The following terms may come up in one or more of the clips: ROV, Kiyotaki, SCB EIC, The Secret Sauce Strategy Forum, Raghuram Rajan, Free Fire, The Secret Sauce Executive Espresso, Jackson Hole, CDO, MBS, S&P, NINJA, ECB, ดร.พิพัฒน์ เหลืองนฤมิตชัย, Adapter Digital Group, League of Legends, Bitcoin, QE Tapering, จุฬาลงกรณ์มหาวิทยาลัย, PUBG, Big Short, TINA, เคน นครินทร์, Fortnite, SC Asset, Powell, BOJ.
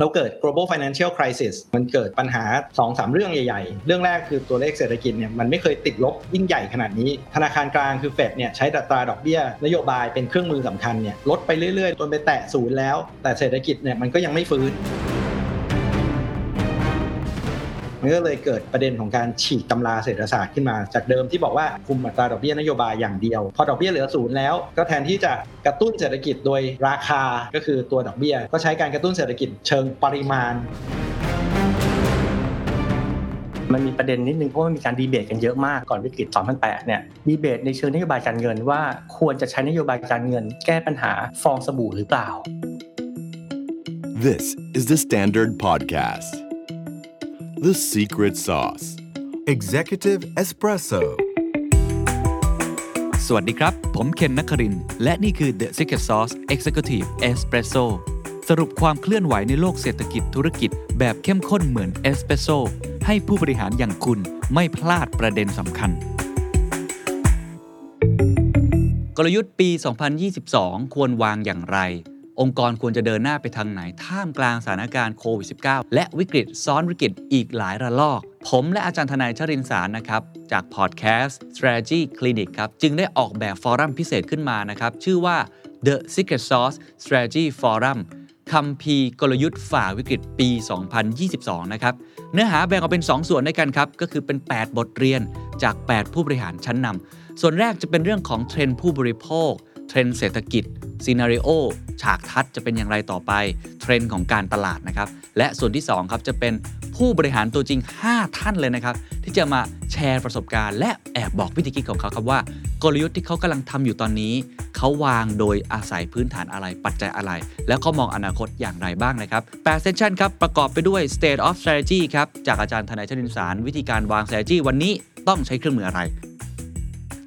เราเกิด global financial crisis มันเกิดปัญหา 2-3 เรื่องใหญ่ๆเรื่องแรกคือตัวเลขเศรษฐกิจเนี่ยมันไม่เคยติดลบยิ่งใหญ่ขนาดนี้ธนาคารกลางคือ Fed เนี่ยใช้อัตราดอกเบี้ยนโยบายเป็นเครื่องมือสำคัญเนี่ยลดไปเรื่อยๆจนไปแตะศูนย์แล้วแต่เศรษฐกิจเนี่ยมันก็ยังไม่ฟื้นมันก็เลยเกิดประเด็นของการฉีกตำราเศรษฐศาสตร์ขึ้นมาจากเดิมที่บอกว่าคุมอัตราดอกเบี้ยนโยบายอย่างเดียวพอดอกเบี้ยเหลือศูนย์แล้วก็แทนที่จะกระตุ้นเศรษฐกิจโดยราคาก็คือตัวดอกเบี้ยก็ใช้การกระตุ้นเศรษฐกิจเชิงปริมาณมันมีประเด็นนิดนึงเพราะว่ามีการดีเบตกันเยอะมากก่อนวิกฤต 2008 เนี่ยดีเบตในเชิงนโยบายการเงินว่าควรจะใช้นโยบายการเงินแก้ปัญหาฟองสบู่หรือเปล่า This is the Standard Podcast The Secret Sauce Executive Espresso สวัสดีครับผมเคนนครินทร์และนี่คือ The Secret Sauce Executive Espresso สรุปความเคลื่อนไหวในโลกเศรษฐกิจธุรกิจแบบเข้มข้นเหมือนเอสเปรสโซ่ให้ผู้บริหารอย่างคุณไม่พลาดประเด็นสำคัญกลยุทธ์ปี 2022 ควรวางอย่างไรองค์กรควรจะเดินหน้าไปทางไหนท่ามกลางสถานการณ์โควิด -19 และวิกฤตซ้อนวิกฤตอีกหลายระลอกผมและอาจารย์ทนายชรินทร์สารนะครับจากพอดแคสต์ Strategy Clinic ครับจึงได้ออกแบบฟอรัมพิเศษขึ้นมานะครับชื่อว่า The Secret Sauce Strategy Forum คัมภีร์กลยุทธ์ฝ่าวิกฤตปี 2022 นะครับเนื้อหาแบ่งออกเป็น 2 ส่วนด้วยกันครับก็คือเป็น 8 บทเรียนจาก 8 ผู้บริหารชั้นนำส่วนแรกจะเป็นเรื่องของเทรนด์ผู้บริโภคเทรนด์เศรษฐกิจซีนาริโอฉากทัศน์จะเป็นอย่างไรต่อไปเทรนด์ของการตลาดนะครับและส่วนที่2ครับจะเป็นผู้บริหารตัวจริง5ท่านเลยนะครับที่จะมาแชร์ประสบการณ์และแอบบอกวิธีคิดของเขาครับว่ากลยุทธ์ที่เขากำลังทำอยู่ตอนนี้เขาวางโดยอาศัยพื้นฐานอะไรปัจจัยอะไรแล้วก็มองอนาคตอย่างไรบ้างนะครับ8เซสชั่นครับประกอบไปด้วย State of Strategy ครับจากอาจารย์ทนายชรินทร์สารวิธีการวาง Strategy วันนี้ต้องใช้เครื่องมืออะไร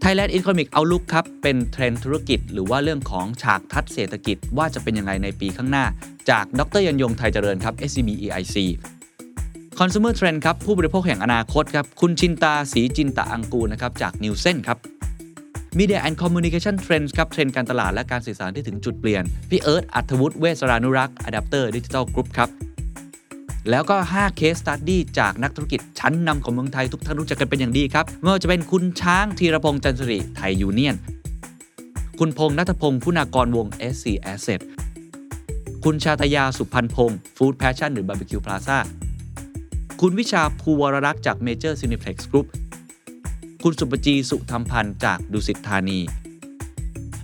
Thailand Economic Outlook ครับเป็นเทรนด์ธุรกิจหรือว่าเรื่องของฉากทัศน์เศรษฐกิจว่าจะเป็นยังไงในปีข้างหน้าจากดร.ยันยงไทยเจริญครับ SCB EIC Consumer Trend ครับผู้บริโภคแห่งอนาคตครับคุณชินตาศรีจินตะอังกูลนะครับจาก Nielsen ครับ Media and Communication Trends ครับเทรนด์การตลาดและการสื่อสารที่ถึงจุดเปลี่ยนพี่เอิร์ธอัธวุฒิเวสรานุรักษ์ Adapter Digital Group ครับแล้วก็5 case study จากนักธุรกิจชั้นนำของเมืองไทยทุกท่านรู้จักกันเป็นอย่างดีครับไม่ว่าจะเป็นคุณช้างธีรพงษ์จันทร์สิริไทยยูเนียนคุณพงษ์ณัฐพงษ์คุณากรวง SC Asset คุณชาตยาสุพรรณพงษ์ Food Passion หรือ BBQ Plaza คุณวิชาภูวรรักษ์จาก Major Cineplex Group คุณสุปจีสุธรรมพันธ์จากดุสิตธานี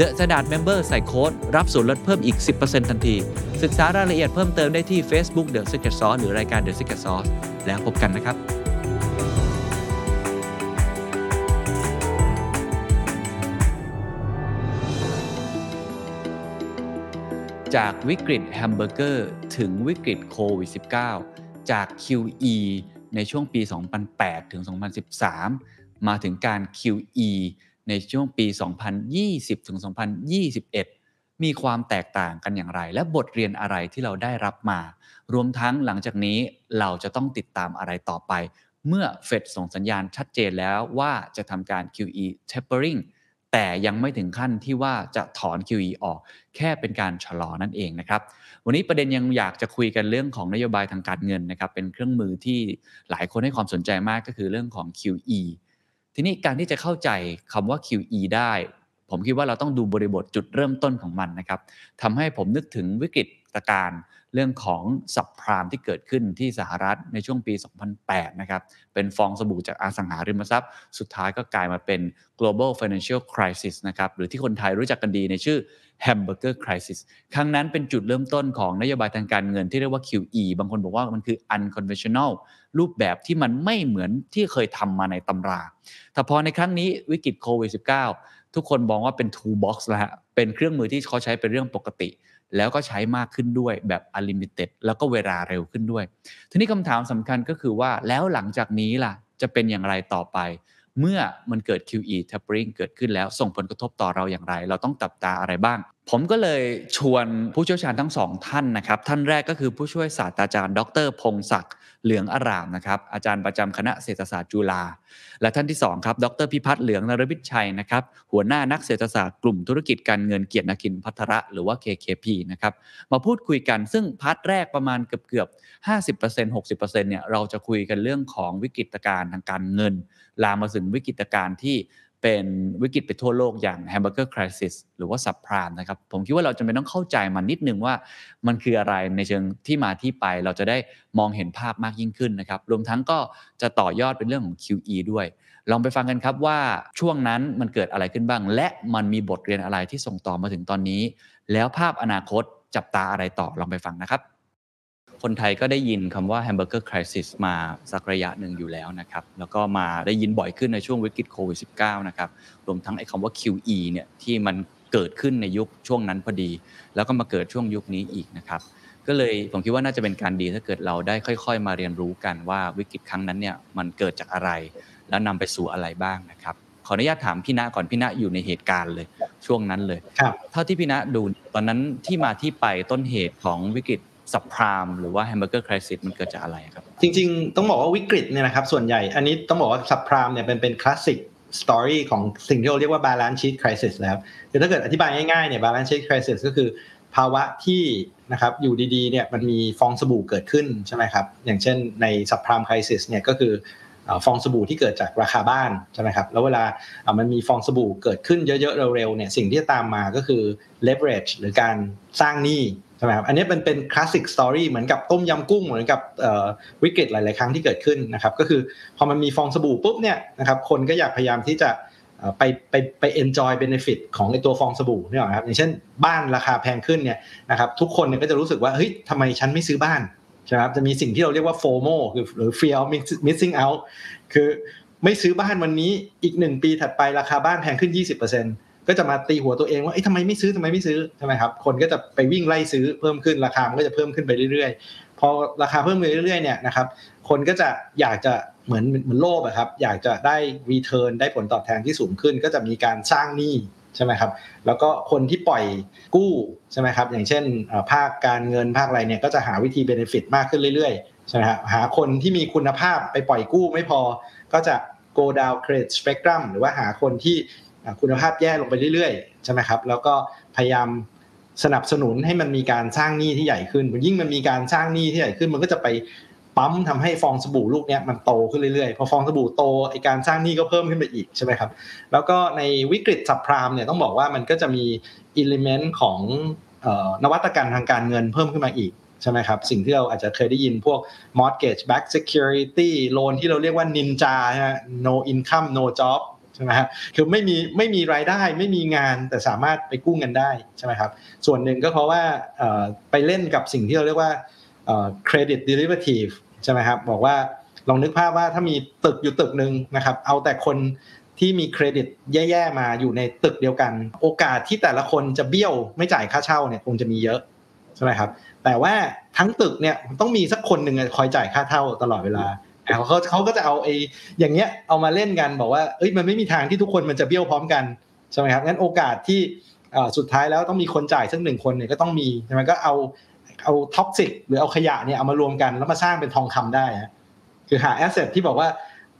The Standard Member ใส่โค้ดรับส่วนลดเพิ่มอีก 10% ทันทีศึกษารายละเอียดเพิ่มเติมได้ที่ Facebook The Secret Sauce หรือรายการ The Secret Sauce แล้วพบกันนะครับจากวิกฤตแฮมเบอร์เกอร์ถึงวิกฤตโควิด -19 จาก QE ในช่วงปี 2008 ถึง 2013 มาถึงการ QEในช่วงปี 2020 ถึง 2021 มีความแตกต่างกันอย่างไรและบทเรียนอะไรที่เราได้รับมารวมทั้งหลังจากนี้เราจะต้องติดตามอะไรต่อไปเมื่อ Fed ส่งสัญญาณชัดเจนแล้วว่าจะทำการ QE Tapering แต่ยังไม่ถึงขั้นที่ว่าจะถอน QE ออกแค่เป็นการชะลอนั่นเองนะครับวันนี้ประเด็นยังอยากจะคุยกันเรื่องของนโยบายทางการเงินนะครับเป็นเครื่องมือที่หลายคนให้ความสนใจมากก็คือเรื่องของ QEทีนี้การที่จะเข้าใจคำว่า QE ได้ผมคิดว่าเราต้องดูบริบทจุดเริ่มต้นของมันนะครับทำให้ผมนึกถึงวิกฤตการณ์เรื่องของซับไพรม์ที่เกิดขึ้นที่สหรัฐในช่วงปี 2008 นะครับเป็นฟองสบู่จากอสังหาริมทรัพย์สุดท้ายก็กลายมาเป็น global financial crisis นะครับหรือที่คนไทยรู้จักกันดีในชื่อ hamburger crisis ครั้งนั้นเป็นจุดเริ่มต้นของนโยบายทางการเงินที่เรียกว่า QE บางคนบอกว่ามันคือ unconventional รูปแบบที่มันไม่เหมือนที่เคยทำมาในตำราแต่พอในครั้งนี้วิกฤตโควิด -19 ทุกคนมองว่าเป็น toolbox แล้วฮะเป็นเครื่องมือที่เขาใช้เป็นเรื่องปกติแล้วก็ใช้มากขึ้นด้วยแบบ unlimited แล้วก็เวลาเร็วขึ้นด้วยทีนี้คำถามสำคัญก็คือว่าแล้วหลังจากนี้ล่ะ จะเป็นอย่างไรต่อไปเมื่อมันเกิด QE Tapering เกิดขึ้นแล้วส่งผลกระทบต่อเราอย่างไรเราต้องจับตาอะไรบ้างผมก็เลยชวนผู้เชี่ยวชาญทั้งสองท่านนะครับท่านแรกก็คือผู้ช่วยศาสตราจารย์ดร.พงศักดิ์เหลืองอารามนะครับอาจารย์ประจำคณะเศรษฐศาสตร์จุฬาและท่านที่2ครับดร.พิพัฒน์เหลืองนฤมิตชัยนะครับหัวหน้านักเศรษฐศาสตร์กลุ่มธุรกิจการเงินเกียรตินคินภัทระหรือว่า KKP นะครับมาพูดคุยกันซึ่งพาร์ทแรกประมาณเกือบ 50% 60% เนี่ยเราจะคุยกันเรื่องของวิกฤตการณ์ทางการเงินลามมาถึงวิกฤตการณ์ที่เป็นวิกฤตไปทั่วโลกอย่าง Hamburger Crisis หรือว่า Subprime นะครับผมคิดว่าเราจำเป็นต้องเข้าใจมันนิดนึงว่ามันคืออะไรในเชิงที่มาที่ไปเราจะได้มองเห็นภาพมากยิ่งขึ้นนะครับรวมทั้งก็จะต่อยอดเป็นเรื่องของ QE ด้วยลองไปฟังกันครับว่าช่วงนั้นมันเกิดอะไรขึ้นบ้างและมันมีบทเรียนอะไรที่ส่งต่อมาถึงตอนนี้แล้วภาพอนาคตจับตาอะไรต่อลองไปฟังนะครับคนไทยก็ได้ยินคำว่า Hamburger Crisis มาสักระยะหนึ่งอยู่แล้วนะครับแล้วก็มาได้ยินบ่อยขึ้นในช่วงวิกฤตโควิด -19 นะครับรวมทั้งไอ้คำว่า QE เนี่ยที่มันเกิดขึ้นในยุคช่วงนั้นพอดีแล้วก็มาเกิดช่วงยุคนี้อีกนะครับก็เลยผมคิดว่าน่าจะเป็นการดีถ้าเกิดเราได้ค่อยๆมาเรียนรู้กันว่าวิกฤตครั้งนั้นเนี่ยมันเกิดจากอะไรแล้วนำไปสู่อะไรบ้างนะครับขออนุญาตถามพี่ณก่อนพี่ณอยู่ในเหตุการณ์เลยช่วงนั้นเลยเท่าที่พี่ณดูตอนนั้นที่มาที่ไปต้นเหตุของวิกฤตซับไพรม์หรือว่า Hamburger Crisis มันเกิดจากอะไรครับจริงๆต้องบอกว่าวิกฤตเนี่ยนะครับส่วนใหญ่อันนี้ต้องบอกว่าซับไพรม์เนี่ยเป็นคลาสสิกสตอรี่ของสิ่งที่เราเรียกว่า Balance Sheet Crisis นะครับคือถ้าเกิดอธิบายง่ายๆเนี่ย Balance Sheet Crisis ก็คือภาวะที่นะครับอยู่ดีๆเนี่ยมันมีฟองสบู่เกิดขึ้นใช่ไหมครับอย่างเช่นในซับไพรม์ Crisis เนี่ยก็คือฟองสบู่ที่เกิดจากราคาบ้านใช่ไหมครับแล้วเวลามันมีฟองสบู่เกิดขึ้นเยอะๆเร็วๆเนี่ยสิ่งที่ตามมาก็คือ leverage หรือการสร้างหนี้ใช่ไหมครับอันนี้เป็นคลาสสิกสตอรี่เหมือนกับต้มยำกุ้งเหมือนกับวิกฤตหลายๆครั้งที่เกิดขึ้นนะครับก็คือพอมันมีฟองสบู่ปุ๊บเนี่ยนะครับคนก็อยากพยายามที่จะไป enjoy benefit ของไอ้ตัวฟองสบู่นี่หรอครับอย่างเช่นบ้านราคาแพงขึ้นเนี่ยนะครับทุกคนเนี่ยก็จะรู้สึกว่าเฮ้ยทำไมฉันไม่ซื้อบ้านใช่ไหมครับจะมีสิ่งที่เราเรียกว่า FOMO คือหรือ Fear of Missing Out คือไม่ซื้อบ้านวันนี้อีก1ปีถัดไปราคาบ้านแพงขึ้น 20%ก็จะมาตีหัวตัวเองว่าเอ๊ะทำไมไม่ซื้อใช่มั้ยครับคนก็จะไปวิ่งไล่ซื้อเพิ่มขึ้นราคามันก็จะเพิ่มขึ้นไปเรื่อยๆพอราคาเพิ่มขึ้นเรื่อยๆเนี่ยนะครับคนก็จะอยากจะเหมือนโลภอ่ะครับอยากจะได้รีเทิร์นได้ผลตอบแทนที่สูงขึ้นก็จะมีการสร้างหนี้ใช่มั้ยครับแล้วก็คนที่ปล่อยกู้ใช่มั้ยครับอย่างเช่นภาคการเงินภาคอะไรเนี่ยก็จะหาวิธีเบเนฟิตมากขึ้นเรื่อยๆใช่มั้ยฮะหาคนที่มีคุณภาพไปปล่อยกู้ไม่พอก็จะ go down credit spectrum หรือว่าหาคนที่คุณภาพแย่ลงไปเรื่อยๆใช่ไหมครับแล้วก็พยายามสนับสนุนให้มันมีการสร้างหนี้ที่ใหญ่ขึ้นยิ่งมันมีการสร้างหนี้ที่ใหญ่ขึ้นมันก็จะไปปั๊มทำให้ฟองสบู่ลูกนี้มันโตขึ้นเรื่อยๆพอฟองสบู่โตไอ้การสร้างหนี้ก็เพิ่มขึ้นไปอีกใช่ไหมครับแล้วก็ในวิกฤตซับไพรม์เนี่ยต้องบอกว่ามันก็จะมีอิเลเมนต์ของนวัตกรรมทางการเงินเพิ่มขึ้นมาอีกใช่ไหมครับสิ่งที่เราอาจจะเคยได้ยินพวก mortgage backed security loan ที่เราเรียกว่า ninja ฮะ no income no jobใช่ไหมครับคือไม่มีรายได้ไม่มีงานแต่สามารถไปกู้เงินได้ใช่ไหมครับส่วนหนึ่งก็เพราะว่าไปเล่นกับสิ่งที่เราเรียกว่าcredit derivative ใช่ไหมครับบอกว่าลองนึกภาพว่าถ้ามีตึกอยู่ตึกนึงนะครับเอาแต่คนที่มีเครดิตแย่ๆมาอยู่ในตึกเดียวกันโอกาสที่แต่ละคนจะเบี้ยวไม่จ่ายค่าเช่าเนี่ยคงจะมีเยอะใช่ไหมครับแต่ว่าทั้งตึกเนี่ยต้องมีสักคนนึงคอยจ่ายค่าเช่าตลอดเวลาเขาก็จะเอาไอ้อย่างเงี้ยเอามาเล่นกันบอกว่าเอ้ยมันไม่มีทางที่ทุกคนมันจะเบี้ยวพร้อมกันใช่ไหมครับงั้นโอกาสที่สุดท้ายแล้วต้องมีคนจ่ายสัก1คนเนี่ยก็ต้องมีใช่ไหมก็เอาท็อกซิกหรือเอาขยะเนี่ยเอามารวมกันแล้วมาสร้างเป็นทองคำได้คือหาแอสเซทที่บอกว่า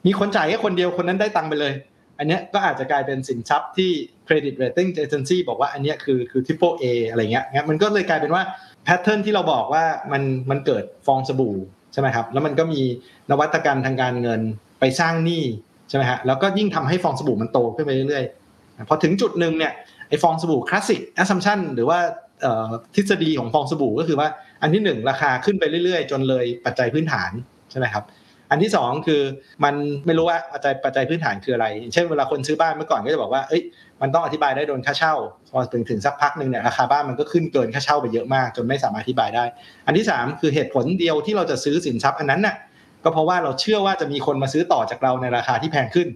มีคนจ่ายแค่คนเดียวคนนั้นได้ตังค์ไปเลยอันเนี้ยก็อาจจะกลายเป็นสินทรัพย์ที่ Credit Rating Agency บอกว่าอันเนี้ยคือ Triple A อะไรเงี้ยงั้นมันก็เลยกลายเป็นว่าแพทเทิร์นที่เราบอกว่ามันเกิดฟองสบู่ใช่ไหมครับแล้วมันก็มีนวัตกรรมทางการเงินไปสร้างหนี้ใช่ไหมฮะแล้วก็ยิ่งทำให้ฟองสบู่มันโตขึ้นไปเรื่อยๆพอถึงจุดนึงเนี่ยไอ้ฟองสบู่คลาสสิก assumption หรือว่าทฤษฎีของฟองสบู่ก็คือว่าอันที่1ราคาขึ้นไปเรื่อยๆจนเลยปัจจัยพื้นฐานใช่ไหมครับอันที่2คือมันไม่รู้ว่าปัจจัยพื้นฐานคืออะไรเช่นเวลาคนซื้อบ้านเมื่อก่อนก็จะบอกว่าเอ้ยมันต้องอธิบายได้โดนค่าเช่าพอถึงสักพักนึงเนี่ยราคาบ้านมันก็ขึ้นเกินค่าเช่าไปเยอะมากจนไม่สามารถอธิบายได้อันที่3คือเหตุผลเดียวที่เราจะซื้อสินทรัพย์อันนั้นน่ะก็เพราะว่าเราเชื่อว่าจะมีคนมาซื้อต่อจากเราในราคาที่แพงขึ้น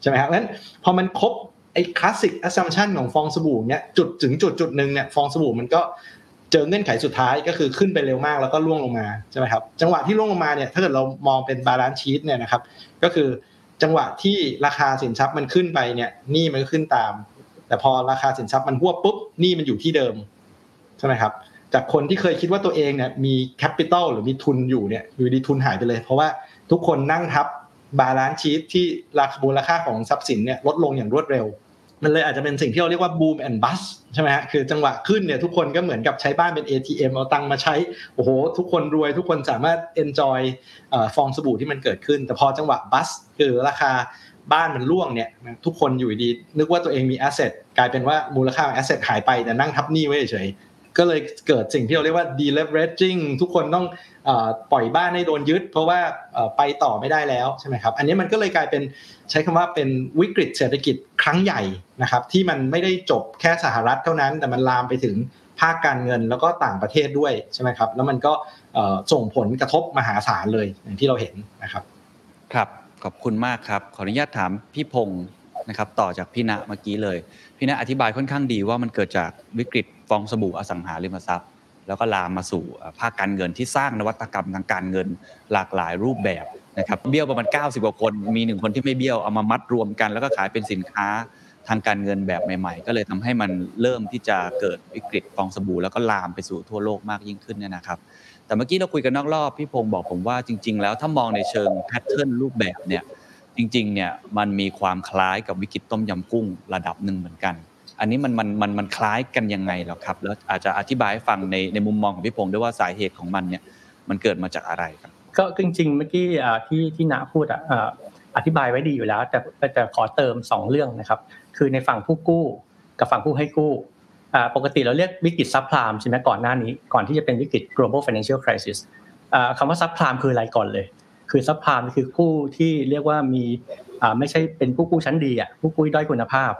ใช่มั้ยครับงั้นพอมันครบไอ้คลาสสิกแอสซัมป์ชั่นของฟองสบู่เนี่ยจุดถึงจุดนึงเนี่ยฟองสบู่มันก็ เจอเงื่อนไขสุดท้ายก็คือขึ้นไปเร็วมากแล้วก็ร่วงลงมาใช่ไหมครับจังหวะที่ร่วงลงมาเนี่ยถ้าเกิดเรามองเป็นบาลานซ์ชีทเนี่ยนะครับก็คือจังหวะที่ราคาสินทรัพย์มันขึ้นไปเนี่ยหนี้มันก็ขึ้นตามแต่พอราคาสินทรัพย์มันฮวบปุ๊บหนี้มันอยู่ที่เดิมใช่ไหมครับจากคนที่เคยคิดว่าตัวเองเนี่ยมีแคปิตอลหรือมีทุนอยู่เนี่ยอยู่ดีทุนหายไปเลยเพราะว่าทุกคนนั่งทับบาลานซ์ชีทที่มูลค่าของทรัพย์สินเนี่ยลดลงอย่างรวดเร็วมันเลยอาจจะเป็นสิ่งที่เราเรียกว่า boom and bust ใช่ไหมฮะคือจังหวะขึ้นเนี่ยทุกคนก็เหมือนกับใช้บ้านเป็น ATM เอาตังค์มาใช้โอ้โหทุกคนรวยทุกคนสามารถ enjoy ฟองสบู่ที่มันเกิดขึ้นแต่พอจังหวะ bust คือราคาบ้านมันร่วงเนี่ยทุกคนอยู่ดีนึกว่าตัวเองมี asset กลายเป็นว่ามูลค่าของ asset หายไปแต่นั่งทับหนี้ไว้เฉยก็เลยเกิดสิ่งที่เราเรียกว่า deleveraging ทุกคนต้องปล่อยบ้านให้โดนยึดเพราะว่าไปต่อไม่ได้แล้วใช่ไหมครับอันนี้มันก็เลยกลายเป็นใช้คำว่าเป็นวิกฤตเศรษฐกิจครั้งใหญ่นะครับที่มันไม่ได้จบแค่สหรัฐเท่านั้นแต่มันลามไปถึงภาคการเงินแล้วก็ต่างประเทศด้วยใช่ไหมครับแล้วมันก็ส่งผลกระทบมหาศาลเลยอย่างที่เราเห็นนะครับครับขอบคุณมากครับขออนุญาตถามพี่พงศ์นะครับต่อจากพี่ณเมื่อกี้เลยพี่ณอธิบายค่อนข้างดีว่ามันเกิดจากวิกฤตฟองสบู่อสังหาริมทรัพย์แล้วก็ลามมาสู่ภาคการเงินที่สร้างนวัตกรรมทางการเงินหลากหลายรูปแบบนะครับเบี้ยวประมาณ90กว่าคนมี1คนที่ไม่เบี้ยวเอามามัดรวมกันแล้วก็ขายเป็นสินค้าทางการเงินแบบใหม่ๆก็เลยทำให้มันเริ่มที่จะเกิดวิกฤตฟองสบู่แล้วก็ลามไปสู่ทั่วโลกมากยิ่งขึ้นเนี่ยนะครับแต่เมื่อกี้เราคุยกันนอกรอบพี่พงศ์บอกผมว่าจริงๆแล้วถ้ามองในเชิงแพทเทิร์นรูปแบบเนี่ยจริงๆเนี่ยมันมีความคล้ายกับวิกฤตต้มยำกุ้งระดับหนึ่งเหมือนกันอันนี้มันคล้ายกันยังไงหรอครับแล้วอาจจะอธิบายให้ฟังในมุมมองของพี่พงศ์ด้วยว่าสาเหตุของมันเนี่ยมันเกิดมาจากอะไรครับก็จริงๆเมื่อกี้ที่ณพูดอธิบายไว้ดีอยู่แล้วแต่ขอเติม2เรื่องนะครับคือในฝั่งผู้กู้กับฝั่งผู้ให้กู้ปกติเราเรียกวิกฤตซับไพรม์ใช่มั้ยก่อนหน้านี้ก่อนที่จะเป็นวิกฤต Global Financial Crisis คำว่าซับไพรม์คืออะไรก่อนเลยคือซับไพรม์คือกู้ที่เรียกว่ามีไม่ใช่เป็นผู้กู้ชั้นดีอ่ะผู้กู้ด้อยคุณภาพ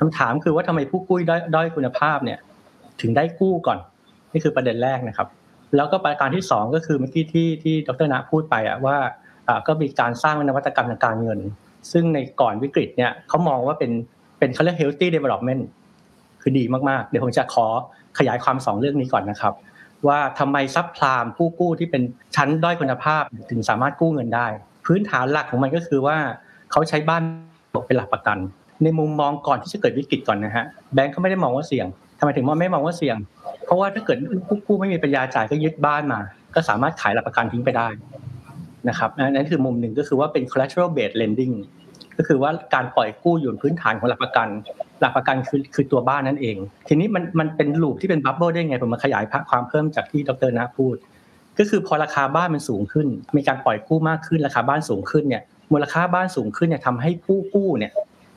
คำถามคือว่าทำไมผู้กู้ด้อยคุณภาพเนี่ยถึงได้กู้ก่อนนี่คือประเด็นแรกนะครับแล้วก็ประการที่2ก็คือเมื่อกี้ที่ดร.ณพูดไปอ่ะว่าก็มีการสร้างนวัตกรรมทางการเงินซึ่งในก่อนวิกฤตเนี่ยเขามองว่าเป็นเขาเรียก healthy development คือดีมากๆเดี๋ยวผมจะขอขยายความ2เรื่องนี้ก่อนนะครับว่าทำไมซับไพรม์ผู้กู้ที่เป็นชั้นด้อยคุณภาพถึงสามารถกู้เงินได้พื้นฐานหลักของมันก็คือว่าเขาใช้บ้านเป็นหลักประกันในมุมมองก่อนที่จะเกิดวิกฤตก่อนนะฮะแบงก์เขาไม่ได้มองว่าเสี่ยงทำไมถึงไม่มองว่าเสี่ยงเพราะว่าถ้าเกิดผู้กู้ไม่มีปัญญาจ่ายก็ยึดบ้านมาก็สามารถขายหลักประกันทิ้งไปได้นะครับนั่นคือมุมหนึ่งก็คือว่าเป็น collateral based lending ก็คือว่าการปล่อยกู้อยู่บนพื้นฐานของหลักประกันหลักประกันคือตัวบ้านนั่นเองทีนี้มันเป็นลูปที่เป็นบับเบิ้ลได้ไงผมมาขยายความเพิ่มจากที่ดร.ณพูดก็คือพอราคาบ้านมันสูงขึ้นมีการปล่อยกู้มากขึ้นราคาบ้านสูงขึ้นเนี่ยมูลค่าบ้านสูงขึ้นเนี่ยทำให้ผู้กู้เนี่ย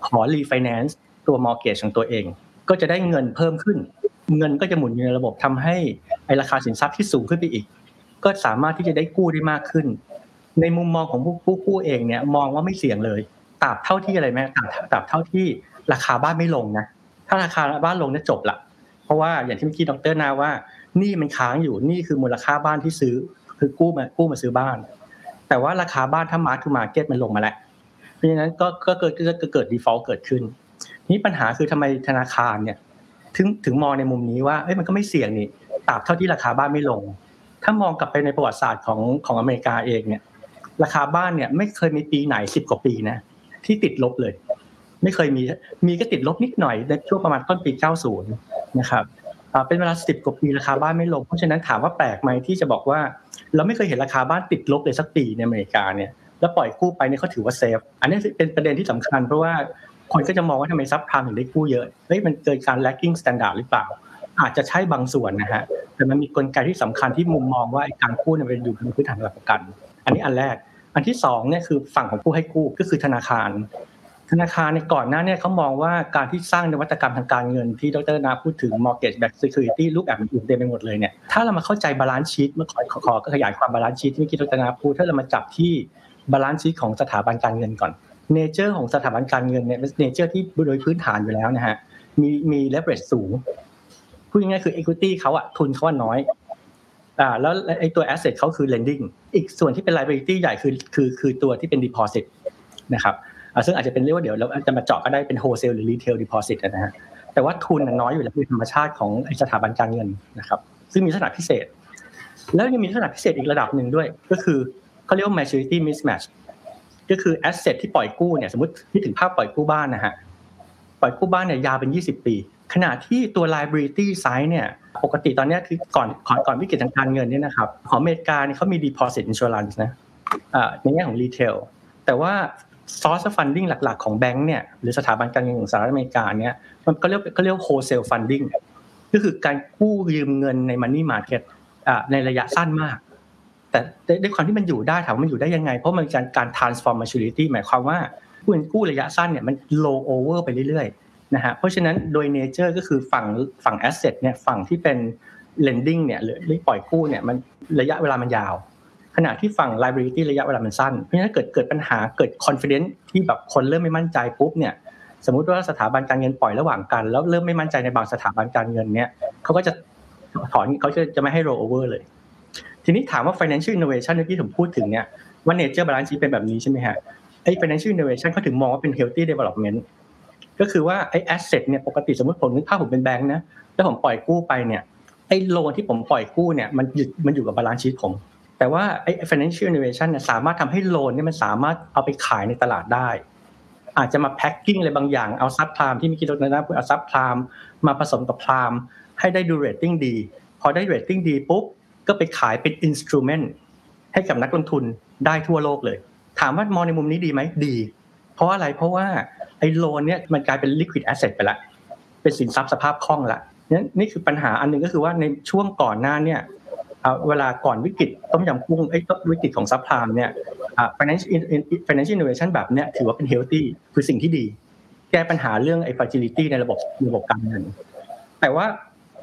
ขอรีไฟแนนซ์ตัว mortgage ของตัวเองก็จะได้เงินเพิ่มขึ้นเงินก็จะหมุนอยู่ในระบบทำให้ราคาสินทรัพย์ที่สูงขึ้นไปอีกก็สามารถที่จะได้กู้ได้มากขึ้นในมุมมองของผู้กู้เองเนี่ยมองว่าไม่เสี่ยงเลยตราบเท่าที่อะไรไหมตราบเท่าที่ราคาบ้านไม่ลงนะถ้าราคาบ้านลงเนี่ยจบละเพราะว่าอย่างที่เมื่อกี้ดร.ณว่านี่มันค้างอยู่นี่คือมูลค่าบ้านที่ซื้อคือกู้มาซื้อบ้านแต่ว่าราคาบ้านถ้ามาร์คทูมาร์เก็ตมันลงมาแล้วเพราะฉะนั้นก็เกิด default เกิดขึ้นนี่ปัญหาคือทำไมธนาคารเนี่ยถึงมองในมุมนี้ว่าเอ้ยมันก็ไม่เสี่ยงนี่ตราบเท่าที่ราคาบ้านไม่ลงถ้ามองกลับไปในประวัติศาสตร์ของอเมริกาเองเนี่ยราคาบ้านเนี่ยไม่เคยมีปีไหน10กว่าปีนะที่ติดลบเลยไม่เคยมีก็ติดลบนิดหน่อยในช่วงประมาณต้นปี90นะครับเป็นเวลา10กว่าปีราคาบ้านไม่ลงเพราะฉะนั้นถามว่าแปลกมั้ยที่จะบอกว่าเราไม่เคยเห็นราคาบ้านติดลบเลยสักปีในอเมริกาเนี่ยแล้วปล่อยกู้ไปเนี่ยเขาถือว่าเซฟอันนี้เป็นประเด็นที่สำคัญเพราะว่าคนก็จะมองว่าทำไมซับไพรม์ถึงได้กู้เยอะเฮ้ยมันเกิดการ lacking standard หรือเปล่าอาจจะใช่บางส่วนนะฮะแต่มันมีกลไกที่สำคัญที่มุมมองว่าการกู้เนี่ยเป็นอยู่บนพื้นฐานหลักประกันอันนี้อันแรกอันที่2เนี่ยคือฝั่งของผู้ให้กู้ก็คือธนาคารในก่อนหน้าเนี่ยเขามองว่าการที่สร้างนวัตกรรมทางการเงินที่ดร.ณพูดถึง mortgage backed security รูปแบบอื่นๆเต็มไปหมดเลยเนี่ยถ้าเรามาเข้าใจ balance sheet เมื่อขอขยายความ balance sheet ที่เมื่อกี้ดร.ณพูดถ้าเรามาจับที่บาลานซ์ชีทของสถาบันการเงินก่อนเนเจอร์ของสถาบันการเงินเนี่ยเป็นเนเจอร์ที่โดยพื้นฐานอยู่แล้วนะฮะมีเลเวอเรจสูงพูดง่ายๆคือ equity เค้าอ่ะทุนเค้าน้อยแล้วไอ้ตัว asset เค้าคือ lending อีกส่วนที่เป็น liability ใหญ่คือตัวที่เป็น deposit นะครับซึ่งอาจจะเป็นเรียกว่าเดี๋ยวเราจะมาเจาะก็ได้เป็น wholesale หรือ retail deposit นะฮะแต่ว่าทุนน้อยอยู่แล้วโดยธรรมชาติของสถาบันการเงินนะครับ ซึ่งมีลักษณะพิเศษแล้วยังมีลักษณะพิเศษอีกระดับนึงด้วยก็คือเขาเรียกว่า maturity mismatch ก็คือ asset ที่ปล่อยกู้เนี่ยสมมุติที่ถึงภาพปล่อยกู้บ้านนะฮะปล่อยกู้บ้านเนี่ยยาวเป็น20ปีขณะที่ตัว liability side เนี่ยปกติตอนนี้คือก่อนวิกฤตทางการเงินเนี่ยนะครับของอเมริกาเนี่ยเขามี deposit insurance นะในแง่ของ retail แต่ว่า source of funding หลักๆของแบงค์เนี่ยหรือสถาบันการเงินของสหรัฐอเมริกาเนี่ยมันก็เรียก wholesale funding ก็คือการกู้ยืมเงินใน money market ในระยะสั้นมากแต่ด้วยความที่มันอยู่ได้ถามว่ามันอยู่ได้ยังไงเพราะมันการ transform maturity หมายความว่าผู้เงินกู้ระยะสั้นเนี่ยมัน roll over ไปเรื่อยๆนะฮะเพราะฉะนั้นโดย nature ก็คือฝั่ง asset เนี่ยฝั่งที่เป็น lending เนี่ยหรือปล่อยกู้เนี่ยมันระยะเวลามันยาวขณะที่ฝั่ง liability ระยะเวลามันสั้นเพราะฉะนั้นเกิดปัญหาเกิด confidence ที่แบบคนเริ่มไม่มั่นใจปุ๊บเนี่ยสมมุติว่าสถาบันการเงินปล่อยระหว่างกันแล้วเริ่มไม่มั่นใจในบางสถาบันการเงินเนี่ยเขาก็จะถอนเขาจะไม่ให้ roll over เลยทีนี้ถามว่า financial innovation ที่ผมพูดถึงเนี่ยว่า nature balance เป็นแบบนี้ใช่ไหมฮะไอ้ financial innovation เขาถึงมองว่าเป็น healthy development ก็คือว่าไอ้ asset เนี่ยปกติสมมุติผมนึกภาพผมเป็นแบงค์นะแล้วผมปล่อยกู้ไปเนี่ยไอ้โลนที่ผมปล่อยกู้เนี่ยมันอยู่กับ balance sheet ผมแต่ว่าไอ้ financial innovation เนี่ยสามารถทำให้โลนเนี่ยมันสามารถเอาไปขายในตลาดได้อาจจะมาแพ็คกิ้งอะไรบางอย่างเอาซับไพรม์ที่เมื่อกี้เราพูดเอาซับไพรม์มาผสมกับไพรม์ให้ได้ดูเรตติ้งดีพอได้เรตติ้งดีปุ๊บก็ไปขายเป็น instrument ให้กับนักลงทุนได้ทั่วโลกเลยถามว่ามองในมุมนี้ดีไหมดีเพราะอะไรเพราะว่าไอ้โลนเนี่ยมันกลายเป็น liquid asset ไปละเป็นสินทรัพย์สภาพคล่องละงั้นนี่คือปัญหาอันนึงก็คือว่าในช่วงก่อนหน้าเนี่ยเวลาก่อนวิกฤตต้มยำกุ้งไอ้วิกฤตของซับไพรม์เนี่ย financial innovation แบบเนี้ยถือว่าเป็น healthy คือสิ่งที่ดีแก้ปัญหาเรื่องไอ้ fragility ในระบบการเงินแต่ว่า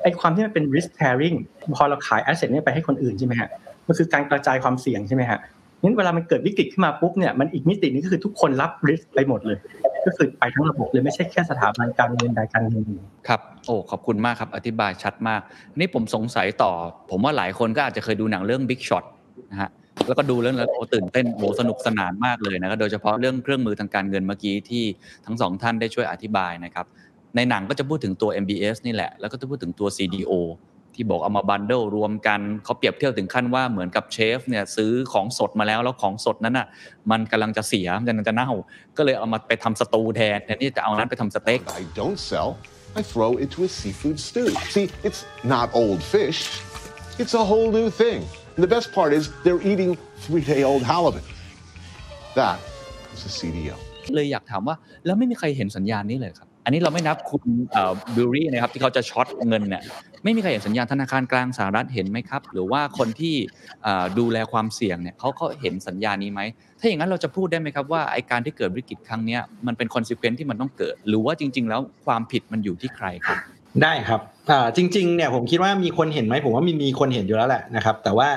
ไอ้ความที่มันเป็น risk sharing พอเราขาย asset เนี่ยไปให้คนอื่นใช่มั้ยฮะมันคือการกระจายความเสี่ยงใช่มั้ยฮะงั้นเวลามันเกิดวิกฤตขึ้นมาปุ๊บเนี่ยมันอีกมิตินึงก็คือทุกคนรับ risk ไปหมดเลยก็คือไปทั้งระบบเลยไม่ใช่แค่สถาบันการเงินใดการเงินครับโอ้ขอบคุณมากครับอธิบายชัดมากนี่ผมสงสัยต่อผมว่าหลายคนก็อาจจะเคยดูหนังเรื่อง Big Short นะฮะแล้วก็ดูเรื่องแล้วโอ้ตื่นเต้นโอ้สนุกสนานมากเลยนะครับโดยเฉพาะเรื่องเครื่องมือทางการเงินเมื่อกี้ที่ทั้ง2ท่านได้ช่วยอธิบายนะครับในหนังก็จะพูดถึงตัว MBS นี่แหละแล้วก็จะพูดถึงตัว CDO ที่บอกเอามาบันเดิลรวมกันเขาเปรียบเทียบถึงขั้นว่าเหมือนกับเชฟเนี่ยซื้อของสดมาแล้วของสดนั้นน่ะมันกำลังจะเสียมันกำลังจะเน่าก็เลยเอามาไปทำสตูแทนแทนที่จะเอานั้นไปทำสเต็ก I don't sell I throw into a seafood stew see it's not old fish it's a whole new thing and the best part is they're eating 3-day-old halibut that is a CDO เลยอยากถามว่าแล้วไม่มีใครเห็นสัญญาณนี้เลยครับอันนี้เราไม่นับคุณบิลลี่นะครับที่เขาจะช็อตเงินเนี่ยไม่มีใครเห็นสัญญาณธนาคารกลางสหรัฐเห็นไหมครับหรือว่าคนที่ดูแลความเสี่ยงเนี่ยเขาเห็นสัญญาณนี้ไหมถ้าอย่างนั้นเราจะพูดได้ไหมครับว่าไอ้การที่เกิดวิกฤตครั้งนี้มันเป็น consequence ที่มันต้องเกิดหรือว่าจริงๆแล้วความผิดมันอยู่ที่ใครครับได้ครับจริงๆเนี่ยผมคิดว่ามีคนเห็นไหมผมว่ามีคนเห็นอยู่แล้วแหละนะครับแต่ว่า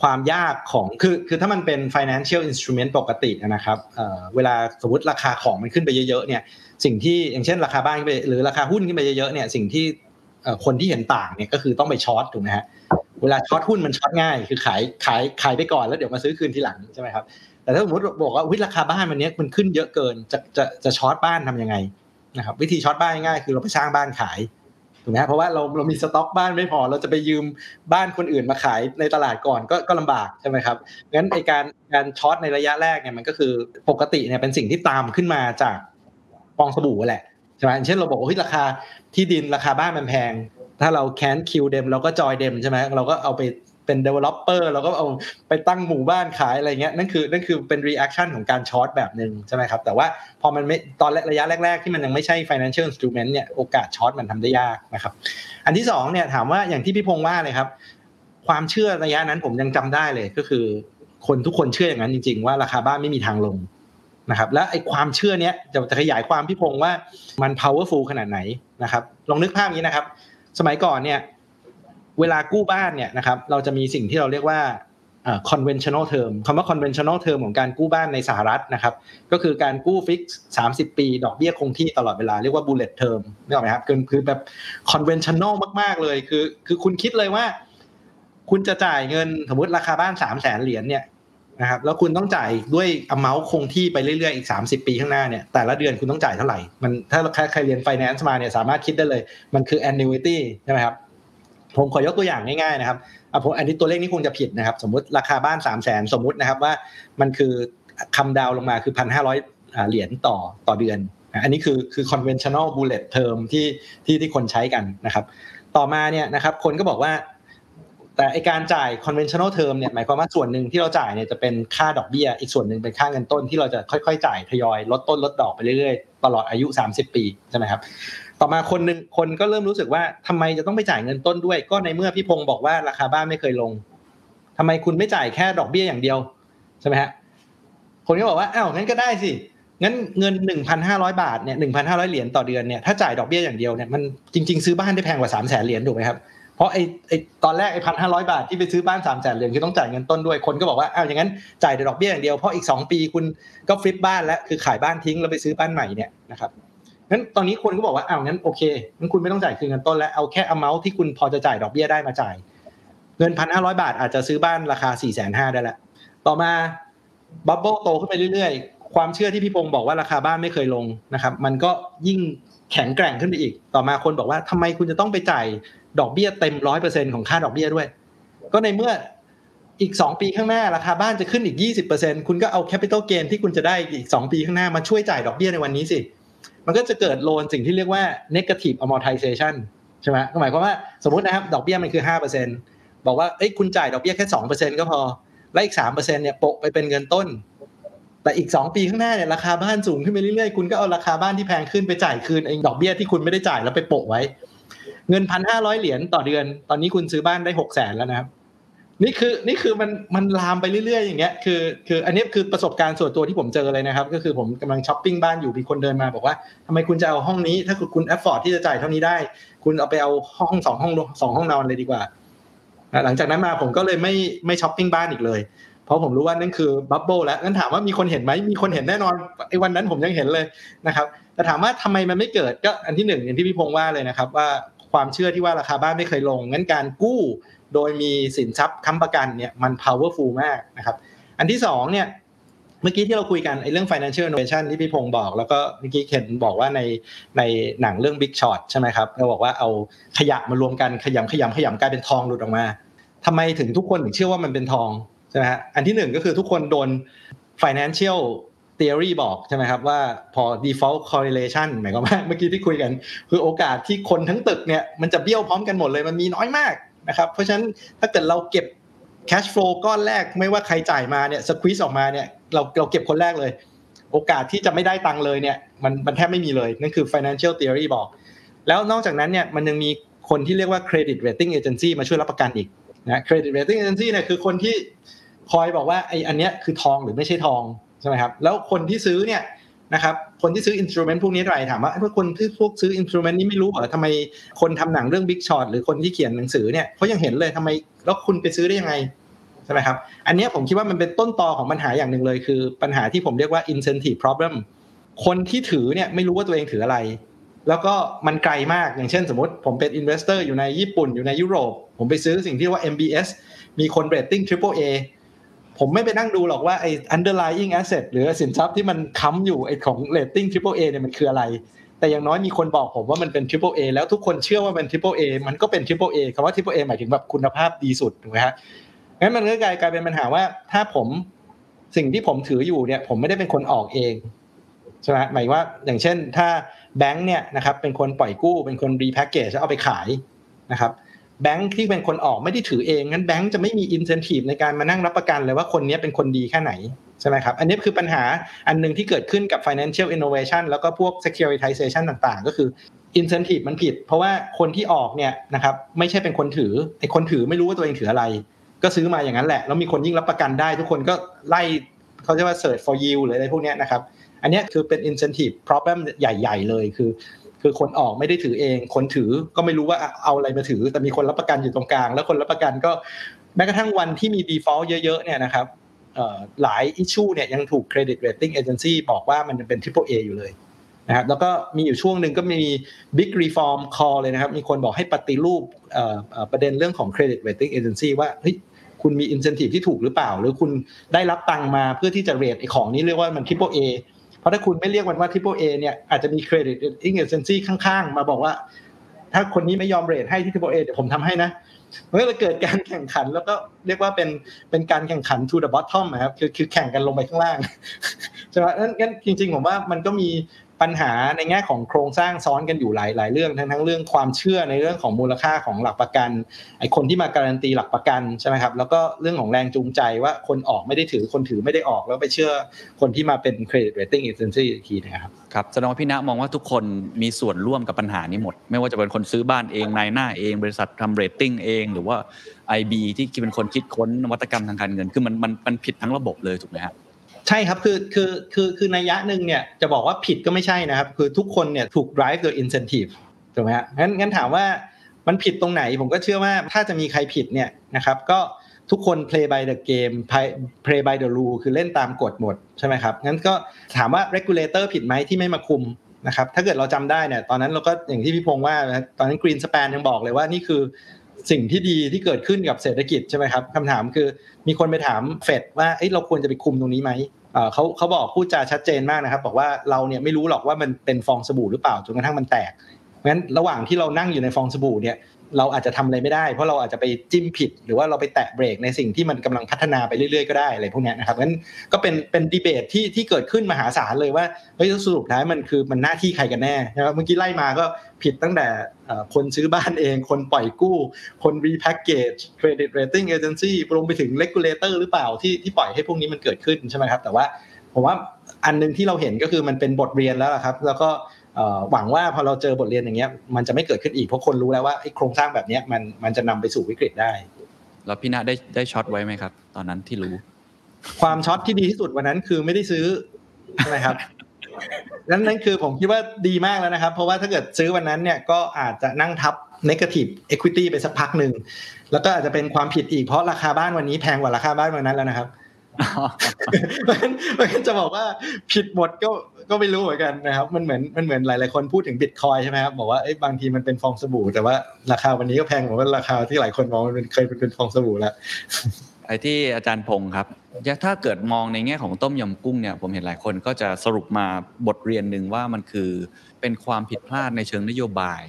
ความยากของคือถ้ามันเป็น financial instrument ปกตินะครับเวลาสมมติราคาของมันขึ้นไปเยอะๆเนี่ยสิ่งที่อย่างเช่นราคาบ้านหรือราคาหุ้นขึ้นไปเยอะๆเนี่ยสิ่งที่คนที่เห็นต่างเนี่ยก็คือต้องไปช็อตถูกไหมฮะเวลาช็อตหุ้นมันช็อตง่ายคือขายไปก่อนแล้วเดี๋ยวมาซื้อคืนทีหลังใช่ไหมครับแต่ถ้าสมมติบอกว่าราคาบ้านวันนี้มันขึ้นเยอะเกินจะช็อตบ้านทำยังไงนะครับวิธีช็อตบ้านง่ายคือเราไปสร้างบ้านขายถูกไหมเพราะว่าเรามีสต็อกบ้านไม่พอเราจะไปยืมบ้านคนอื่นมาขายในตลาดก่อนก็ลำบากใช่ไหมครับงั้นไอการช็อตในระยะแรกเนี่ยมันก็คือปกติเนี่ยเป็นสิ่งที่ตามขึ้นมาจากฟองสบู่แหละใช่ไหมเช่นเราบอกว่าราคาที่ดินราคาบ้านมันแพงถ้าเราแคนคิวเดมเราก็จอยเดมใช่ไหมเราก็เอาไปเป็น developer เราก็เอาไปตั้งหมู่บ้านขายอะไรเงี้ยนั่นคือเป็น reaction ของการช็อตแบบนึงใช่ไหมครับแต่ว่าพอมันไม่ตอนระยะแรกๆที่มันยังไม่ใช่ financial instrument เนี่ยโอกาสช็อตมันทำได้ยากนะครับอันที่สองเนี่ยถามว่าอย่างที่พี่พงษ์ว่าเลยครับความเชื่อระยะนั้นผมยังจำได้เลยก็คือคนทุกคนเชื่ออย่างนั้นจริงๆว่าราคาบ้านไม่มีทางลงนะครับและไอ้ความเชื่อเนี้ยจะขยายความพี่พงษ์ว่ามัน powerful ขนาดไหนนะครับลองนึกภาพนี้นะครับสมัยก่อนเนี่ยเวลากู้บ้านเนี่ยนะครับเราจะมีสิ่งที่เราเรียกว่าconventional term คำว่า conventional term ของการกู้บ้านในสหรัฐนะครับก็คือการกู้ fix 30 ปีดอกเบี้ยคงที่ตลอดเวลาเรียกว่า bullet term นึกออกมั้ยครับคือแบบ conventional มากๆเลยคือคุณคิดเลยว่าคุณจะจ่ายเงินสมมุติราคาบ้าน 300,000 เหรียญเนี่ยนะครับแล้วคุณต้องจ่ายด้วย amount คงที่ไปเรื่อยๆอีก30ปีข้างหน้าเนี่ยแต่ละเดือนคุณต้องจ่ายเท่าไหร่มันถ้าใครเรียน finance มาเนี่ยสามารถคิดได้เลยมันคือ annuity ใช่มั้ยครับ ผมขอยกตัวอย่างง่ายๆนะครับอันนี้ตัวเลขนี้คงจะผิดนะครับสมมุติราคาบ้าน 300,000 สมมุตินะครับว่ามันคือคำดาวลงมาคือ 1,500 เหรียญต่อเดือนอันนี้คือ conventional bullet term ที่คนใช้กันนะครับต่อมาเนี่ยนะครับคนก็บอกว่าแต่ไอ้การจ่าย conventional term เนี่ยหมายความว่าส่วนหนึ่งที่เราจ่ายเนี่ยจะเป็นค่าดอกเบี้ยอีกส่วนหนึ่งเป็นค่าเงินต้นที่เราจะค่อยๆจ่ายทยอยลดต้นลดดอกไปเรื่อยๆตลอดอายุ30ปีใช่ไหมครับต่อมาคนก็เริ่มรู้สึกว่าทำไมจะต้องไปจ่ายเงินต้นด้วยก็ในเมื่อพี่พงศ์บอกว่าราคาบ้านไม่เคยลงทำไมคุณไม่จ่ายแค่ดอกเบี้ยอย่างเดียวใช่ไหมฮะคนก็บอกว่าอ้าวงั้นก็ได้สิงั้นเงิน 1,500 บาทเนี่ย 1,500 เหรียญต่อเดือนเนี่ยถ้าจ่ายดอกเบี้ยอย่างเดียวเนี่ยมันจริงๆซื้อบ้านได้แพงกว่า 300,000 เหรียญถูกมั้ยครับเพราะไอ้ตอนแรกไอ้ 1,500 บาทที่ไปซื้อบ้าน 300,000 เหรียญคือต้องจ่ายเงินต้นด้วยคนก็บอกว่าอ้าวอย่างงั้นจ่ายแต่ดอกเบี้ยอย่างเดียวเพราะอีก2ปีคุณก็ฟลิปบ้านแล้วคือขายบ้านทิ้งแล้วไปซื้อบ้านใหม่เนี่ยนะครับงั้นตอนนี้คนก็บอกว่าอ้าวงั้นโอเคงั้นคุณไม่ต้องจ่ายคืนเงินต้นแล้วเอาแค่ amount ที่คุณพอจะจ่ายดอกเบี้ยได้มาจ่ายเงิน 1,500 บาทอาจจะซื้อบ้านราคา 450,000 ได้ละต่อมาบับเบิ้ลโตขึ้นไปเรื่อยๆความเชื่อที่พี่พงศ์บอกว่าราคาบ้านไม่เคยลงนะครับมันก็ยิ่งแข็งแกร่งขึ้นไปอีกต่อมาคนบอกว่าทำไมคุณจะต้องไปจ่ายดอกเบี้ยเต็ม 100% ของค่าดอกเบี้ยด้วยก็ในเมื่ออีก2ปีข้างหน้าราคาบ้านจะขึ้นอีก 20% คุณก็เอา capital gain ที่คุณจะได้อีก2ปีข้างหน้ามาช่วยจ่ายดอกเบี้ยในวันนี้สิมันก็จะเกิดโลนสิ่งที่เรียกว่า negative amortization ใช่ไหมหมายความว่าสมมตินะครับดอกเบี้ยมันคือ 5% บอกว่าเอ้ยคุณจ่ายดอกเบี้ยแค่ 2% ก็พอและอีก 3% เนี่ยโปะไปเป็นเงินต้นแต่อีก2ปีข้างหน้าเนี่ยราคาบ้านสูงขึ้นไปเรื่อยๆคุณก็เอาราคาบ้านที่แพงขึ้นไปจ่ายคืนไอ้ดอกเบี้ยที่คุณไม่ได้จ่ายแล้วไปโปะไว้เงิน 1,500 เหรียญต่อเดือนตอนนี้คุณซื้อบ้านได้ 600,000 แล้วนะครับนี่คือมันลามไปเรื่อยๆอย่างเงี้ยคืออันนี้คือประสบการณ์ส่วนตัวที่ผมเจอเลยนะครับก็คือผมกำลังช้อปปิ้งบ้านอยู่มีคนเดินมาบอกว่าทำไมคุณจะเอาห้องนี้ถ้าคุณแอฟฟอร์ดที่จะจ่ายเท่านี้ได้คุณเอาไปเอาห้อง2ห้อง2ห้องนอนเลยดีกว่าหลังจากนั้นมาผมก็เลยไม่ช้อปปิ้งบ้านอีกเลยเพราะผมรู้ว่านั่นคือบับเบิ้ลแล้วงั้นถามว่ามีคนเห็นไหมมีคนเห็นแน่นอนไอ้วันนั้นผมยังเห็นเลยนะครับแต่ถามว่าทำไมมันไม่เกิดก็อันที่1อย่างที่พี่พงษ์ว่าเลยนะครับว่าความเชื่อที่ว่าราคาบ้านไม่เคยลงงั้นการกู้โดยมีสินทรัพย์ค้ำประกันเนี่ยมัน powerful มากนะครับอันที่2เนี่ยเมื่อกี้ที่เราคุยกันไอ้เรื่อง financial innovation ที่พี่พงษ์บอกแล้วก็เมื่อกี้เคนบอกว่าในหนังเรื่อง Big Short ใช่มั้ยครับเราบอกว่าเอาขยะมารวมกันขยำกลายเป็นทองหลุดออกมาทำไมถึงทุกคนถึงเชื่อว่ามันเป็นทองใช่ไหมฮะอันที่1ก็คือทุกคนโดน financial theory บอกใช่ไหมครับว่าพอ default correlation หมายความว่าเมื่อกี้ที่คุยกันคือโอกาสที่คนทั้งตึกเนี่ยมันจะเบี้ยวพร้อมกันหมดเลยมันมีน้อยมากนะครับเพราะฉะนั้นถ้าเกิดเราเก็บ cash flow ก้อนแรกไม่ว่าใครจ่ายมาเนี่ย squeeze ออกมาเนี่ยเราเก็บคนแรกเลยโอกาสที่จะไม่ได้ตังค์เลยเนี่ยมันแทบไม่มีเลยนั่นคือ financial theory บอกแล้วนอกจากนั้นเนี่ยมันยังมีคนที่เรียกว่า credit rating agency มาช่วยรับประกันอีกนะ credit rating agency เนี่ยคือคนที่คอยบอกว่าไอ้อันเนี้ยคือทองหรือไม่ใช่ทองใช่มั้ยครับแล้วคนที่ซื้อเนี่ยนะครับคนที่ซื้อ instrument พวกนี้อะไรถามว่าไอ้พวกคนที่พวกซื้อ instrument นี้ไม่รู้เหรอทำไมคนทำหนังเรื่อง Big Short หรือคนที่เขียนหนังสือเนี่ยเขายังเห็นเลยทำไมแล้วคุณไปซื้อได้ยังไงใช่มั้ยครับอันเนี้ยผมคิดว่ามันเป็นต้นตอของปัญหาอย่างนึงเลยคือปัญหาที่ผมเรียกว่า incentive problem คนที่ถือเนี่ยไม่รู้ว่าตัวเองถืออะไรแล้วก็มันไกลมากอย่างเช่นสมมติผมเป็น investor อยู่ในญี่ปุ่นอยู่ในยุโรปผมไปซื้อสิ่งที่เรียกว่า MBS มีคน rating triple A ผมไม่ไปนั่งดูหรอกว่าไอ้ underlying asset หรือสินทรัพย์ที่มันค้ำอยู่ไอ้ของ rating triple A เนี่ยมันคืออะไรแต่อย่างน้อยมีคนบอกผมว่ามันเป็น triple A แล้วทุกคนเชื่อว่ามัน triple A มันก็เป็น triple A คำว่า triple A หมายถึงแบบคุณภาพดีสุดถูกมั้ยฮะงั้นมันก็กลายเป็นปัญหาว่าถ้าผมสิ่งที่ผมถืออยู่เนี่ยผมไม่ได้เป็นคนออกเองใช่มั้ยหมายว่าอย่างเช่นถ้าแบงค์เนี่ยนะครับเป็นคนปล่อยกู้เป็นคนรีแพ็คเกจแล้วเอาไปขายนะครับแบงค์ที่เป็นคนออกไม่ได้ถือเองงั้นแบงค์จะไม่มีอินเซนทีฟในการมานั่งรับประกันเลยว่าคนนี้เป็นคนดีแค่ไหนใช่ไหมครับอันนี้คือปัญหาอันนึงที่เกิดขึ้นกับ financial innovation แล้วก็พวก securitization ต่างๆก็คืออินเซนทีฟมันผิดเพราะว่าคนที่ออกเนี่ยนะครับไม่ใช่เป็นคนถือไอ้คนถือไม่รู้ว่าตัวเองถืออะไรก็ซื้อมาอย่างนั้นแหละแล้วมีคนยิ่งรับประกันได้ทุกคนก็ไล่เขาเรียกว่า search for yield หรืออะไรพวกนี้นะครับอันนี้คือเป็น incentive problem ใหญ่ๆเลยคือคนออกไม่ได้ถือเองคนถือก็ไม่รู้ว่าเอาอะไรมาถือแต่มีคนรับประกันอยู่ตรงกลางแล้วคนรับประกันก็แม้กระทั่งวันที่มี default เยอะๆเนี่ยนะครับหลาย issue เนี่ยยังถูก credit rating agency บอกว่ามันเป็น triple A อยู่เลยนะครับแล้วก็มีอยู่ช่วงนึงก็มี big reform call เลยนะครับมีคนบอกให้ปฏิรูปประเด็นเรื่องของ credit rating agency ว่าเฮ้ยคุณมี incentive ที่ถูกหรือเปล่าหรือคุณได้รับตังค์มาเพื่อที่จะ rate ไอ้ของนี้เรียกว่ามัน triple Aเพราะถ้าคุณไม่เรียกมันว่า Triple A เนี่ยอาจจะมี Credit Agency ข้างๆมาบอกว่า ถ้าคนนี้ไม่ยอมเรทให้ที่ AAA เดี๋ยวผมทำให้นะมันก็เลยเกิดการแข่งขันแล้วก็เรียกว่าเป็นการแข่งขัน to the bottom นะครับคือแข่งกันลงไปข้างล่างใช่ป่ะงั้นจริงๆผมว่ามันก็มีปัญหาในแง่ของโครงสร้างซ้อนกันอยู่หลายเรื่องทั้งเรื่องความเชื่อในเรื่องของมูลค่าของหลักประกันไอ้คนที่มาการันตีหลักประกันใช่ไหมครับแล้วก็เรื่องของแรงจูงใจว่าคนออกไม่ได้ถือคนถือไม่ได้ออกแล้วไปเชื่อคนที่มาเป็น Credit Rating Agency อีกทีนะครับครับแสดงว่าพี่ณมองว่าทุกคนมีส่วนร่วมกับปัญหานี้หมดไม่ว่าจะเป็นคนซื้อบ้านเองนายหน้าเองบริษัททำเรตติ้งเองหรือว่า IB ที่เป็นคนคิดค้นนวัตกรรมทางการเงินคือมันผิดทั้งระบบเลยถูกไหมครับใช่ครับคือนัยยะนึงเนี่ยจะบอกว่าผิดก็ไม่ใช่นะครับคือทุกคนเนี่ยถูก drive โดย incentive ถูกไหมฮะงั้นถามว่ามันผิดตรงไหนผมก็เชื่อว่าถ้าจะมีใครผิดเนี่ยนะครับก็ทุกคน play by the game play by the rule คือเล่นตามกฎหมดใช่ไหมครับงั้นก็ถามว่า regulator ผิดไหมที่ไม่มาคุมนะครับถ้าเกิดเราจำได้เนี่ยตอนนั้นเราก็อย่างที่พี่พงษ์ว่าตอนนั้น Green Span ยังบอกเลยว่านี่คือสิ่งที่ดีที่เกิดขึ้นกับเศรษฐกิจใช่ไหมครับคำถามคือมีคนไปถาม Fed ว่าเอ้ยเราควรจะไปคุมตรงนี้ไหมเขาบอกพูดจาชัดเจนมากนะครับบอกว่าเราเนี่ยไม่รู้หรอกว่ามันเป็นฟองสบู่หรือเปล่าจนกระทั่งมันแตกเพราะฉะนั้นระหว่างที่เรานั่งอยู่ในฟองสบู่เนี่ยเราอาจจะทำอะไรไม่ได้เพราะเราอาจจะไปจิ้มผิดหรือว่าเราไปแตะเบรกในสิ่งที่มันกำลังพัฒนาไปเรื่อยๆก็ได้อะไรพวกนี้นะครับงั้นก็เป็นดีเบตที่เกิดขึ้นมหาศาลเลยว่าเฮ้ยสรุปท้ายมันคือมันหน้าที่ใครกันแน่นะครับเมื่อกี้ไล่มาก็ผิดตั้งแต่คนซื้อบ้านเองคนปล่อยกู้คนรีแพ็กเกจ Credit Rating Agency รวมไปถึง Regulator หรือเปล่าที่ปล่อยให้พวกนี้มันเกิดขึ้นใช่ไหมครับแต่ว่าผมว่าอันนึงที่เราเห็นก็คือมันเป็นบทเรียนแล้วครับแล้วก็หวังว่าพอเราเจอบทเรียนอย่างเงี้ยมันจะไม่เกิดขึ้นอีกเพราะคนรู้แล้วว่าไอ้โครงสร้างแบบเนี้ยมันจะนำไปสู่วิกฤตได้แล้วพี่ณได้ช็อตไว้ไหมครับตอนนั้นที่รู้ความช็อตที่ดีที่สุดวันนั้นคือไม่ได้ซื้ออะไรครับนั่นคือผมคิดว่าดีมากแล้วนะครับเพราะว่าถ้าเกิดซื้อวันนั้นเนี่ยก็อาจจะนั่งทับ negative equity ไปสักพักนึงแล้วก็อาจจะเป็นความผิดอีกเพราะราคาบ้านวันนี้แพงกว่าราคาบ้านวันนั้นแล้วนะครับมันจะบอกว่าผิดหมดก็ไม่รู้เหมือนกันนะครับมันเหมือนหลายๆคนพูดถึง Bitcoin ใช่มั้ยครับบอกว่าเอ้ยบางทีมันเป็นฟองสบู่แต่ว่าราคาวันนี้ก็แพงกว่าราคาที่หลายคนมองมันเคยเป็นฟองสบู่แล้วไอ้ที่อาจารย์พงษ์ครับถ้าเกิดมองในแง่ของต้มยำกุ้งเนี่ยผมเห็นหลายคนก็จะสรุปมาบทเรียนนึงว่ามันคือเป็นความผิดพลาดในเชิงนโยบาย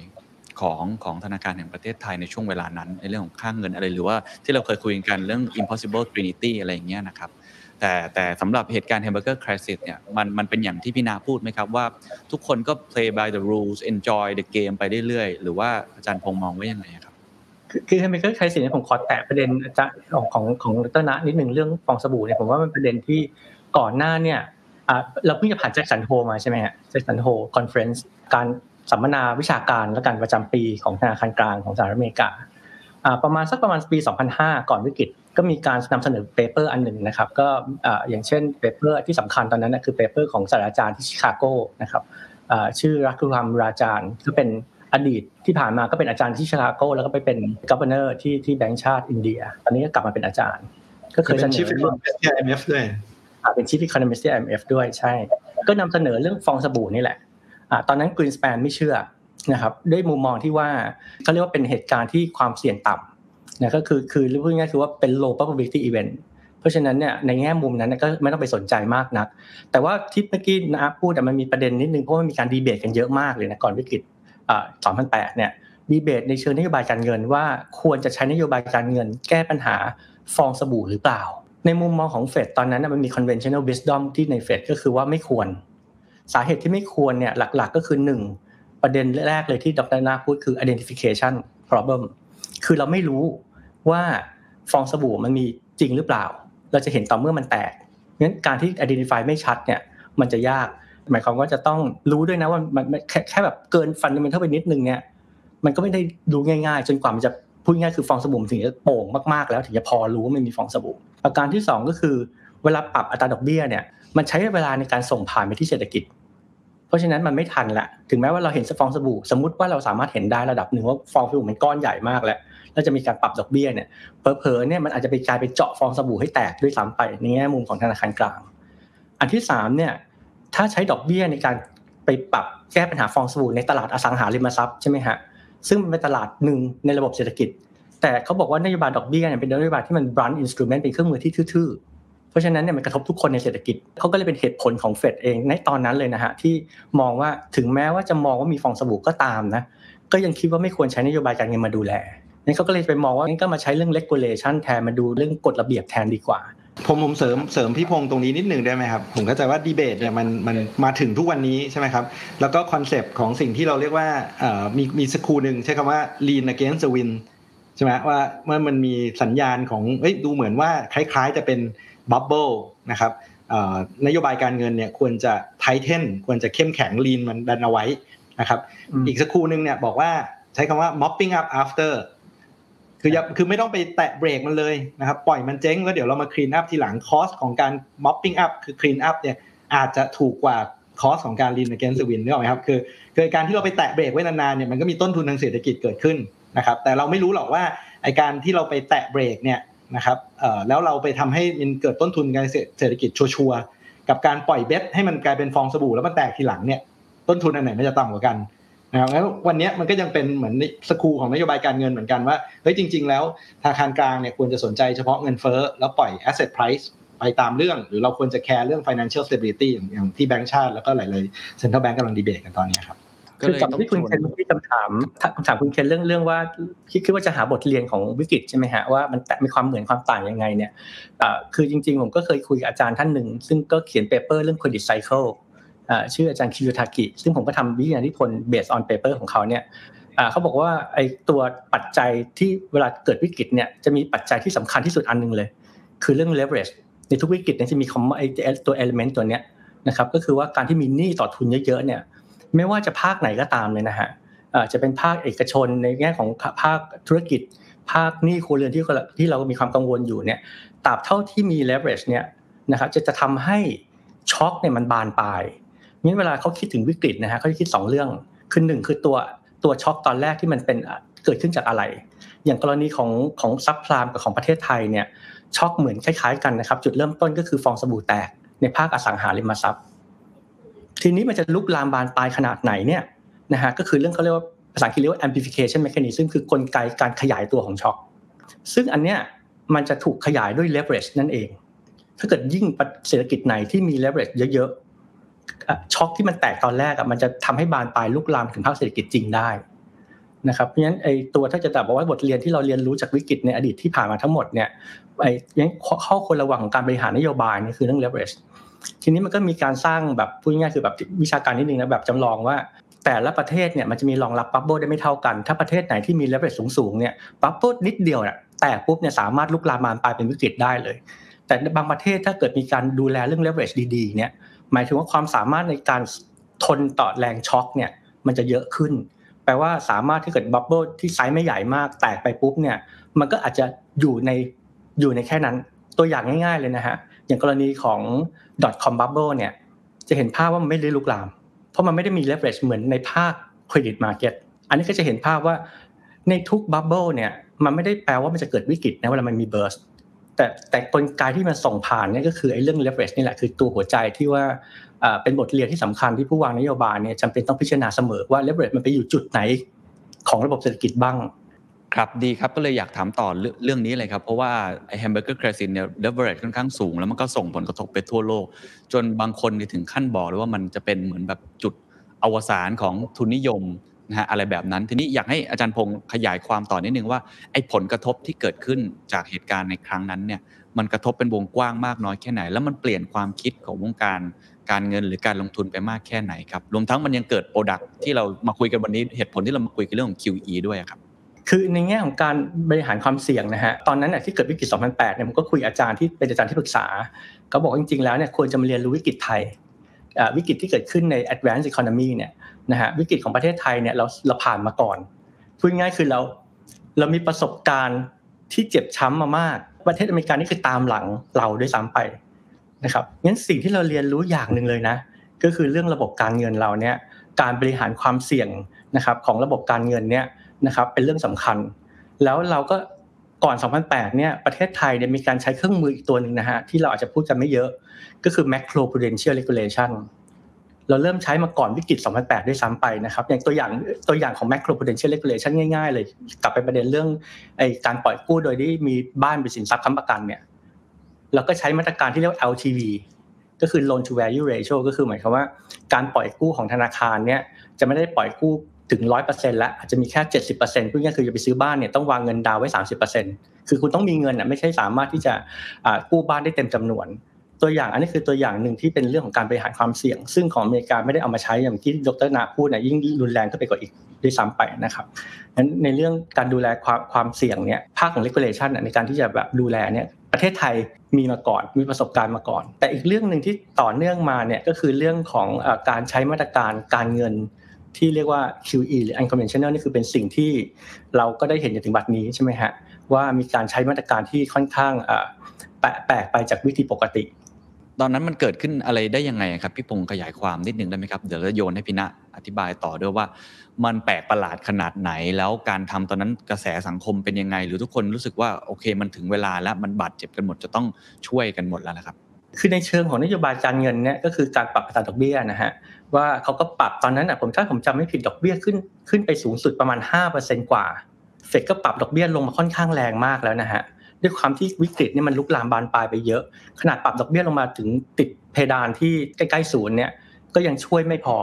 ของธนาคารแห่งประเทศไทยในช่วงเวลานั้นในเรื่องของค่าเงินอะไรหรือว่าที่เราเคยคุยกันเรื่อง impossible trinity อะไรอย่างเงี้ยนะครับแต่สำหรับเหตุการณ์ Hamburger Crisis เนี่ยมันเป็นอย่างที่พี่นาพูดไหมครับว่าทุกคนก็ play by the rules enjoy the game ไปเรื่อยๆหรือว่าอาจารย์พงษ์มองว่ายังไงครับคือ Hamburger Crisis เนี่ยผมขอแตะประเด็นอาจารย์ของดร.ณนิดนึงเรื่องฟองสบู่เนี่ยผมว่ามันประเด็นที่ก่อนหน้าเนี่ยเราเพิ่งจะผ่าน Jackson Hole มาใช่มั้ยฮะ Jackson Hole Conference การสัมมนาวิชาการและการประจำปีของธนาคารกลางของสหรัฐอเมริกาประมาณปี2005ก่อนวิกฤตก็มีการนำเสนอเปเปอร์อันหนึ่งนะครับก็อย่างเช่นเปเปอร์ที่สำคัญตอนนั้นคือเปเปอร์ของศาสตราจารย์ที่ชิคาโกนะครับชื่อรักคุรัมราจารย์ก็เป็นอดีตที่ผ่านมาก็เป็นอาจารย์ที่ชิคาโกแล้วก็ไปเป็นกัฟเวอร์เนอร์ที่แบงก์ชาติอินเดียตอนนี้ก็กลับมาเป็นอาจารย์ก็เคยเป็น Chief Economist ที่ IMF ด้วยเป็น Chief Economist ที่ IMF ด้วยใช่ก็นำเสนอเรื่องฟองสบู่นี่แหละตอนนั้น Greenspan ไม่เชื่อนะครับด้วยมุมมองที่ว่าเค้าเรียกว่าเป็นเหตุการณ์ที่ความเสี่ยงต่ำนะก็คือพูดง่ายๆคือว่าเป็น low probability event เพราะฉะนั้นเนี่ยในแง่มุมนั้นเนี่ยก็ไม่ต้องไปสนใจมากนักแต่ว่าที่เมื่อกี้นะพูดมันมีประเด็นนิดนึงเพราะว่ามีการดีเบตกันเยอะมากเลยนะก่อนวิกฤต2008เนี่ยดีเบตในเชิงนโยบายการเงินว่าควรจะใช้นโยบายการเงินแก้ปัญหาฟองสบู่หรือเปล่าในมุมมองของ Fed ตอนนั้นน่ะมันมี conventional wisdom ที่ใน Fed ก็คือว่าไม่ควรสาเหตุที่ไม่ควรเนี่ยหลักๆก็คือ1ประเด็นแรกเลยที่ดร.ณพูดคือ identification problem คือเราไม่รู้ว่าฟองสบู่มันมีจริงหรือเปล่าเราจะเห็นต่อเมื่อมันแตกงั้นการที่ identify ไม่ชัดเนี่ยมันจะยากหมายความว่าจะต้องรู้ด้วยนะว่ามันแค่แบบเกิน fundamental ไปนิดนึงเนี่ยมันก็ไม่ได้ดูง่ายๆจนกว่ามันจะพูดง่ายคือฟองสบู่ถึงจะโป่งมากๆแล้วถึงจะพอรู้ว่ามันมีฟองสบู่ประการที่2ก็คือเวลาปรับอัตราดอกเบี้ยเนี่ยมันใช้เวลาในการส่งผ่านไปที่เศรษฐกิจเพราะฉะนั้นมันไม่ทันละถึงแม้ว่าเราเห็นฟองสบู่สมมุติว่าเราสามารถเห็นได้ระดับนึงว่าฟองสบู่มันก้อนใหญ่มากแล้วจะมีการปรับดอกเบี้ยเนี่ยเผลอๆเนี่ยมันอาจจะไปกลายเป็นเจาะฟองสบู่ให้แตกด้วยซ้ำไปในแง่มุมของธนาคารกลางอันที่3เนี่ยถ้าใช้ดอกเบี้ยในการไปปรับแก้ปัญหาฟองสบู่ในตลาดอสังหาริมทรัพย์ใช่มั้ยฮะซึ่งมันเป็นตลาดนึงในระบบเศรษฐกิจแต่เค้าบอกว่านโยบายดอกเบี้ยเนี่ยเป็นนโยบายที่มัน blunt instrument เป็นเครื่องมือที่ทื่อเพราะฉะนั้นเนี่ยมันกระทบทุกคนในเศรษฐกิจเขาก็เลยเป็นเหตุผลของ Fed เองในตอนนั้นเลยนะฮะที่มองว่าถึงแม้ว่าจะมองว่ามีฟองสบู่ก็ตามนะ ก็ยังคิดว่าไม่ควรใช้นโยบายการเงินมาดูแลนั้นเขาก็เลยไปมองว่างั้นก็มาใช้เรื่อง regulation แทนมาดูเรื่องกฎระเบียบแทนดีกว่าผมเสริมพี่พงษ์ตรงนี้นิดนึงได้ไหมครับผมเข้าใจว่าดีเบตเนี่ยมันมาถึงทุกวันนี้ใช่ไหมครับแล้วก็คอนเซปต์ของสิ่งที่เราเรียกว่ามีสกูลหนึ่งใช้คำว่า lean against the wind ใช่ไหมว่าเมื่อมันมีสัญญาณของดูเหมือนว่าคล้ายๆจะเป็นบับเบิ้ลนะครับนโยบายการเงินเนี่ยควรจะไทเทนควรจะเข้มแข็ง lean มันดันเอาไว้นะครับอีกสกูลหนึ่งเนี่ยบอกว่าใช้คำว่า mopping up afterคือไม่ต้องไปแตะเบรกมันเลยนะครับปล่อยมันเจ๊งแล้วเดี๋ยวเรามาคลีนอัพทีหลังคอสของการ mopping up คือคลีนอัพเนี่ยอาจจะถูกกว่าคอสของการ lean against the wind นึกออกไหมครับคือการที่เราไปแตะเบรกไว้นานๆเนี่ยมันก็มีต้นทุนทางเศรษฐกิจเกิดขึ้นนะครับแต่เราไม่รู้หรอกว่าไอ้การที่เราไปแตะเบรกเนี่ยนะครับแล้วเราไปทำให้มันเกิดต้นทุนการเศรษฐกิจชัวร์ๆกับการปล่อยเบ็ดให้มันกลายเป็นฟองสบู่แล้วมันแตกทีหลังเนี่ยต้นทุนอันไหนมันจะต่ำกว่ากันนะครับแล้ววันนี้มันก็ยังเป็นเหมือนสกูของนโยบายการเงินเหมือนกันว่าจริงๆแล้วธนาคารกลางเนี่ยควรจะสนใจเฉพาะเงินเฟ้อแล้วปล่อย asset price ไปตามเรื่องหรือเราควรจะแคร์เรื่อง financial stability อย่างที่แบงก์ชาติแล้วก็หลายๆ central bank กำลังดีเบตกันตอนนี้ครับคือกับที่คุณเคนที่คำถามคุณเคนเรื่องว่าคิดว่าจะหาบทเรียนของวิกฤตใช่ไหมฮะว่ามันมีความเหมือนความต่างยังไงเนี่ยคือจริงๆผมก็เคยคุยกับอาจารย์ท่านหนึ่งซึ่งก็เขียนเปเปอร์เรื่อง credit cycleชื่ออาจารย์คิโยทากิซึ่งผมก็ทำวิทยานิพนธ์ based on paper ของเขาเนี่ยเขาบอกว่าไอ้ตัวปัจจัยที่เวลาเกิดวิกฤตเนี่ยจะมีปัจจัยที่สำคัญที่สุดอันนึงเลยคือเรื่อง leverage ในทุกวิกฤตเนี่ยจะมีตัว element ตัวเนี้ยนะครับก็คือว่าการที่มีหนี้ต่อทุนเยอะๆเนี่ยไม่ว่าจะภาคไหนก็ตามเลยนะฮะจะเป็นภาคเอกชนในแง่ของภาคธุรกิจภาคหนี้ครัวเรือนที่เรามีความกังวลอยู่เนี่ยตราบเท่าที่มี leverage เนี่ยนะครับจะทำให้ช็อคเนี่ยมันบานปลายงั้นเวลาเขาคิดถึงวิกฤตนะฮะเขาจะคิด2เรื่องคือ1คือตัวช็อคตอนแรกที่มันเป็นเกิดขึ้นจากอะไรอย่างกรณีของซับไพรม์กับของประเทศไทยเนี่ยช็อคเหมือนคล้ายๆกันนะครับจุดเริ่มต้นก็คือฟองสบู่แตกในภาคอสังหาริมทรัพย์ทีนี้มันจะลุกลามบานปลายขนาดไหนเนี่ยนะฮะก็คือเรื่องเขาเรียกว่าภาษาอังกฤษเรียกว่า amplification mechanism คือกลไกการขยายตัวของช็อคซึ่งอันเนี้ยมันจะถูกขยายด้วย leverage นั่นเองถ้าเกิดยิ่งเศรษฐกิจไหนที่มี leverage เยอะๆช็อคที่มันแตกตอนแรกมันจะทำให้บานปลายลุกลามถึงภาคเศรษฐกิจจริงได้นะครับเพราะฉะนั้นไอ้ตัวถ้าจะบอกว่าบทเรียนที่เราเรียนรู้จากวิกฤตในอดีตที่ผ่านมาทั้งหมดเนี่ยไอ้ยังข้อควรระวังของการบริหารนโยบายนี่คือเรื่อง leverage ทีนี้มันก็มีการสร้างแบบพูดง่ายๆคือแบบวิชาการนิดนึงนะแบบจำลองว่าแต่ละประเทศเนี่ยมันจะมีรองรับบับเบิ้ลได้ไม่เท่ากันถ้าประเทศไหนที่มี leverage สูงๆเนี่ยบับเบิ้ลนิดเดียวเนี่ยแตกปุ๊บเนี่ยสามารถลุกลามบานปลายเป็นวิกฤตได้เลยแต่บางประเทศถ้าเกิดมีการดูแลเรื่อง leverage ดีๆเนี่ยหมายถึงว่าความสามารถในการทนต่อแรงช็อคเนี่ยมันจะเยอะขึ้นแปลว่าสามารถที่เกิดบับเบิ้ลที่ไซส์ไม่ใหญ่มากแตกไปปุ๊บเนี่ยมันก็อาจจะอยู่ในแค่นั้นตัวอย่างง่ายๆเลยนะฮะอย่างกรณีของ .com bubble เนี่ยจะเห็นภาพว่ามันไม่ได้ลุกลามเพราะมันไม่ได้มี leverage เหมือนในภาค credit market อันนี้ก็จะเห็นภาพว่าในทุกบับเบิ้ลเนี่ยมันไม่ได้แปลว่ามันจะเกิดวิกฤตนะเวลามันมี burstแต่กลไกที่มันส่งผ่านเนี่ยก็คือไอ้เรื่อง leverage นี่แหละคือตัวหัวใจที่ว่าเป็นบทเรียนที่สำคัญที่ผู้วางนโยบายเนี่ยจำเป็นต้องพิจารณาเสมอว่า leverage มันไปอยู่จุดไหนของระบบเศรษฐกิจบ้างครับดีครับก็เลยอยากถามต่อเรื่องนี้เลยครับเพราะว่าไอ้ hamburger crisis เนี่ย leverage ค่อนข้างสูงแล้วมันก็ส่งผลกระทบไปทั่วโลกจนบางคนถึงขั้นบอกเลยว่ามันจะเป็นเหมือนแบบจุดอวสานของทุนนิยมนะฮะอะไรแบบนั้นทีนี้อยากให้อาจารย์พงษ์ขยายความต่อนิดนึงว่าไอ้ผลกระทบที่เกิดขึ้นจากเหตุการณ์ในครั้งนั้นเนี่ยมันกระทบเป็นวงกว้างมากน้อยแค่ไหนแล้วมันเปลี่ยนความคิดของวงการเงินหรือการลงทุนไปมากแค่ไหนครับรวมทั้งมันยังเกิด product ที่เรามาคุยกันวันนี้เหตุผลที่เรามาคุยกันเรื่องของ QE ด้วยครับคือในแง่ของการบริหารความเสี่ยงนะฮะตอนนั้นที่เกิดวิกฤต2008เนี่ยผมก็คุยอาจารย์ที่เป็นอาจารย์ที่ปรึกษาก็บอกจริงๆแล้วเนี่ยควรจะมาเรียนรู้วิกฤตไทยวิกฤตที่เกิดขึ้นใน advanced economy เนี่ยนะฮะวิกฤตของประเทศไทยเนี่ยเราผ่านมาก่อนพูดง่ายคือเรามีประสบการณ์ที่เจ็บช้ำมามากประเทศอเมริกานี่คือตามหลังเราด้วยซ้ำไปนะครับงั้นสิ่งที่เราเรียนรู้อย่างนึงเลยนะก็คือเรื่องระบบการเงินเราเนี่ยการบริหารความเสี่ยงนะครับของระบบการเงินเนี่ยนะครับเป็นเรื่องสำคัญแล้วเราก็ก่อน2008เนี่ยประเทศไทยเนี่ยมีการใช้เครื่องมืออีกตัวนึงนะฮะที่เราอาจจะพูดกันไม่เยอะก็คือ macro prudential regulation เราเริ่มใช้มาก่อนวิกฤต2008ด้วยซ้ำไปนะครับอย่างตัวอย่างของ macro prudential regulation ง่ายๆเลยกลับไปประเด็นเรื่องไอ้การปล่อยกู้โดยที่มีบ้านเป็นสินทรัพย์ค้ำประกันเนี่ยเราก็ใช้มาตรการที่เรียกว่า LTV ก็คือ loan to value ratio ก็คือหมายความว่าการปล่อยกู้ของธนาคารเนี่ยจะไม่ได้ปล่อยกู้ ถึง 100% แล้วอาจจะมีแค่ 70% พูดง่ายๆคือจะไปซื้อบ้านเนี่ยต้องวางเงินดาวไว้ 30% คือคุณต้องมีเงินน่ะไม่ใช่สามารถที่จะกู้บ้านได้เต็มจำนวนตัวอย่างอันนี้คือตัวอย่างนึงที่เป็นเรื่องของการบริหารความเสี่ยงซึ่งของอเมริกาไม่ได้เอามาใช้อย่างที่ดร.ณพูดน่ะยิ่งรุนแรงขึ้นไปกว่าอีกด้วยซ้ำไปนะครับงั้นในเรื่องการดูแลความเสี่ยงเนี่ยภาคของ regulation ในการที่จะแบบดูแลเนี่ยประเทศไทยมีมาก่อนมีประสบการณ์มาก่อนแต่อีกเรื่องนึงที่ต่อเนื่องมาเนี่ยก็คือเรื่องของการใช้มาตรการการเงินที่เรียกว่า QE หรือ unconventional นี่คือเป็นสิ่งที่เราก็ได้เห็นอยู่ถึงบัดนี้ใช่ไหมฮะว่ามีการใช้มาตรการที่ค่อนข้างแปลกไปจากวิธีปกติตอนนั้นมันเกิดขึ้นอะไรได้ยังไงครับพี่พงษ์ขยายความนิดนึงได้ไหมครับเดี๋ยวเราโยนให้พี่ณอธิบายต่อด้วยว่ามันแปลกประหลาดขนาดไหนแล้วการทำตอนนั้นกระแสสังคมเป็นยังไงหรือทุกคนรู้สึกว่าโอเคมันถึงเวลาแล้วมันบาดเจ็บกันหมดจะต้องช่วยกันหมดแล้วนะครับคือในเชิงของนโยบายการเงินเนี่ยก็คือการปรับอัตราดอกเบี้ยนะฮะว่าเขาก็ปรับตอนนั้นผมจำไม่ผิดดอกเบี้ยขึ้นไปสูงสุดประมาณ 5% กว่าเฟดก็ปรับดอกเบี้ยลงมาค่อนข้างแรงมากแล้วนะฮะด้วยความที่วิกฤตเนี่ยมันลุกลามบานปลายไปเยอะขนาดปรับดอกเบี้ยลงมาถึงติดเพดานที่ใกล้ๆ0เนี่ยก็ยังช่วยไม่พอ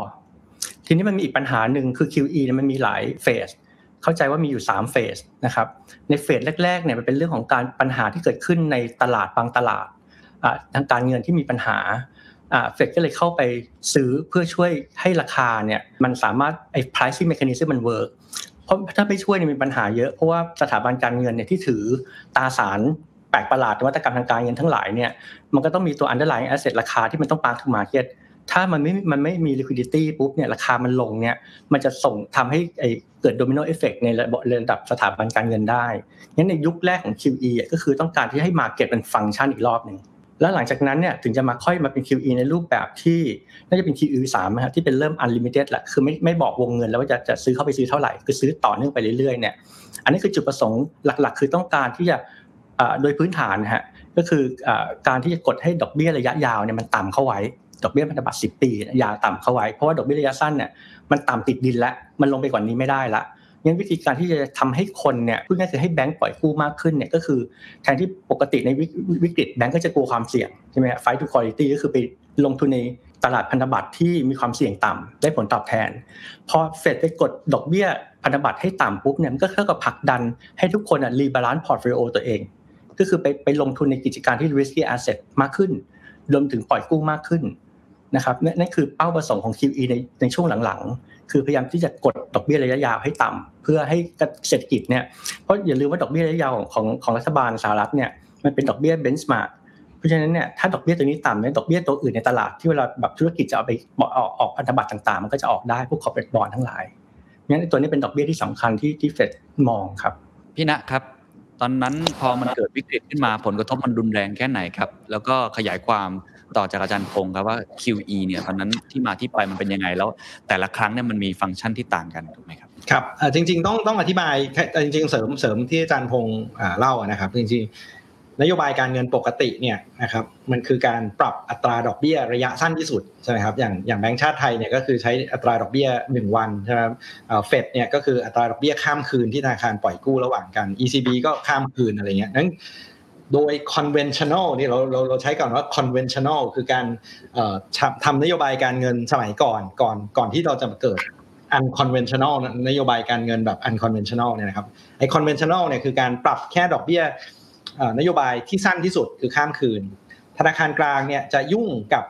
ทีนี้มันมีอีกปัญหานึงคือ QE เนี่ยมันมีหลายเฟสเข้าใจว่ามีอยู่3เฟสนะครับในเฟสแรกๆเนี่ยมันเป็นเรื่องของการปัญหาที่เกิดขึ้นในตลาดบางตลาดทางการเงินที่มีปัญหาเฟดก็เลยเข้าไปซื้อเพื่อช่วยให้ราคาเนี่ยมันสามารถไอ้ pricing mechanism มัน work เพราะถ้าไม่ช่วยเนี่ยมีปัญหาเยอะเพราะว่าสถาบันการเงินเนี่ยที่ถือตราสารแปลกประหลาดนวัตกรรมทางการเงินทั้งหลายเนี่ยมันก็ต้องมีตัว underlying asset ราคาที่มันต้อง mark to market ถ้ามันไม่มี liquidity ปุ๊บเนี่ยราคามันลงเนี่ยมันจะส่งทำให้เกิด domino effect ในระดับสถาบันการเงินได้งั้นในยุคแรกของ QE ก็คือต้องการที่ให้ market มัน function อีกรอบนึงแล้วหลังจากนั้นเนี่ยถึงจะมาค่อยมาเป็น QE ในรูปแบบที่น่าจะเป็น QE 3นะฮะที่เป็นเริ่ม unlimited แหละคือไม่บอกวงเงินแล้วว่าจะซื้อเข้าไปซื้อเท่าไหร่คือซื้อต่อเนื่องไปเรื่อยๆเนี่ยอันนี้คือจุดประสงค์หลักๆคือต้องการที่จะโดยพื้นฐานนะฮะก็คือการที่จะกดให้ดอกเบี้ยระยะยาวเนี่ยมันต่ำเข้าไว้ดอกเบี้ยพันธบัตร10ปียาวต่ำเข้าไว้เพราะว่าดอกเบี้ยระยะสั้นเนี่ยมันต่ำติดดินแล้วมันลงไปกว่านี้ไม่ได้ละงั้นวิธีการที่จะทำให้คนเนี่ยพูดง่ายๆคือให้แบงก์ปล่อยกู้มากขึ้นเนี่ยก็คือแทนที่ปกติในวิกฤตแบงก์ก็จะกลัวความเสี่ยงใช่ไหมฮะ Fight to quality ก็คือไปลงทุนในตลาดพันธบัตรที่มีความเสี่ยงต่ำได้ผลตอบแทนพอเฟดไปกดดอกเบี้ยพันธบัตรให้ต่ำปุ๊บเนี่ยมันก็เท่ากับผลักดันให้ทุกคนรีบาลานซ์พอร์ตโฟลิโอตัวเองก็คือไปลงทุนในกิจการที่ risky asset มากขึ้นรวมถึงปล่อยกู้มากขึ้นนะครับนั่นคือเป้าประสงค์ของ QE ในช่วงหลังๆคือพยายามที่จะกดดอกเบี้ยระยะยาวให้ต่ำเพื่อให้เศรษฐกิจเนี่ยเพราะอย่าลืมว่าดอกเบี้ยระยะยาวของรัฐบาลสหรัฐเนี่ยมันเป็นดอกเบี้ยเบนช์มาร์คเพราะฉะนั้นเนี่ยถ้าดอกเบี้ยตัวนี้ต่ำเนี่ยดอกเบี้ยตัวอื่นในตลาดที่เวลาแบบธุรกิจจะเอาไปออกพันธบัตรต่างๆมันก็จะออกได้พวก corporate bond ทั้งหลายงั้นตัวนี้เป็นดอกเบี้ยที่สำคัญที่เฟดมองครับพี่ณครับตอนนั้นพอมันเกิดวิกฤตขึ้นมาผลกระทบมันรุนแรงแค่ไหนครับแล้วก็ขยายความต่อจากอาจารย์พงศ์ครับว่า QE เนี่ยตอนนั้นที่มาที่ไปมันเป็นยังไงแล้วแต่ละครั้งเนี่ยมันมีฟังก์ชันที่ต่างกันถูกไหมครับครับจริงๆต้องอธิบายจริงๆเสริมที่อาจารย์พงศ์เล่านะครับจริงๆนโยบายการเงินปกติเนี่ยนะครับมันคือการปรับอัตราดอกเบี้ยระยะสั้นที่สุดใช่ไหมครับอย่างแบงก์ชาติไทยเนี่ยก็คือใช้อัตราดอกเบี้ย1วันใช่ไหมครับเฟดเนี่ยก็คืออัตราดอกเบี้ยข้ามคืนที่ธนาคารปล่อยกู้ระหว่างกัน ECB ก็ข้ามคืนอะไรเงี้ยนั้นโดย conventional นี่เราใช้ก่อนว่า conventional คือการทำนโยบายการเงินสมัยก่อนที่เราจะมาเกิด unconventional นโยบายการเงินแบบ unconventional เนี่ยนะครับไอ้ conventional เนี่ยคือการปรับแค่ดอกเบี้ยนโยบายที่สั้นที่สุดคือข้ามคืนธนาคารกลางเนี่ยจะยุ่งกับ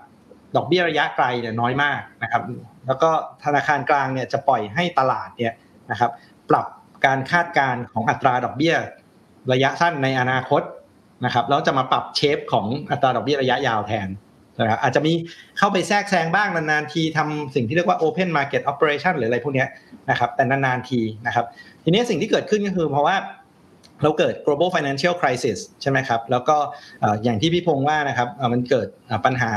ดอกเบี้ยระยะไกลเนี่ยน้อยมากนะครับแล้วก็ธนาคารกลางเนี่ยจะปล่อยให้ตลาดเนี่ยนะครับปรับการคาดการณ์ของอัตราดอกเบี้ยระยะสั้นในอนาคตนะครับแล้วจะมาปรับเชฟของอัตราดอกเบี้ยระยะยาวแทนนะครับอาจจะมีเข้าไปแทรกแซงบ้างนานๆทีทำสิ่งที่เรียกว่า open market operation หรืออะไรพวกนี้นะครับแต่นานๆทีนะครับทีนี้สิ่งที่เกิดขึ้นก็คือเพราะว่าเราเกิด global financial crisis ใช่ไหมครับแล้วก็อย่างที่พี่พงษ์ว่านะครับมันเกิดปัญหา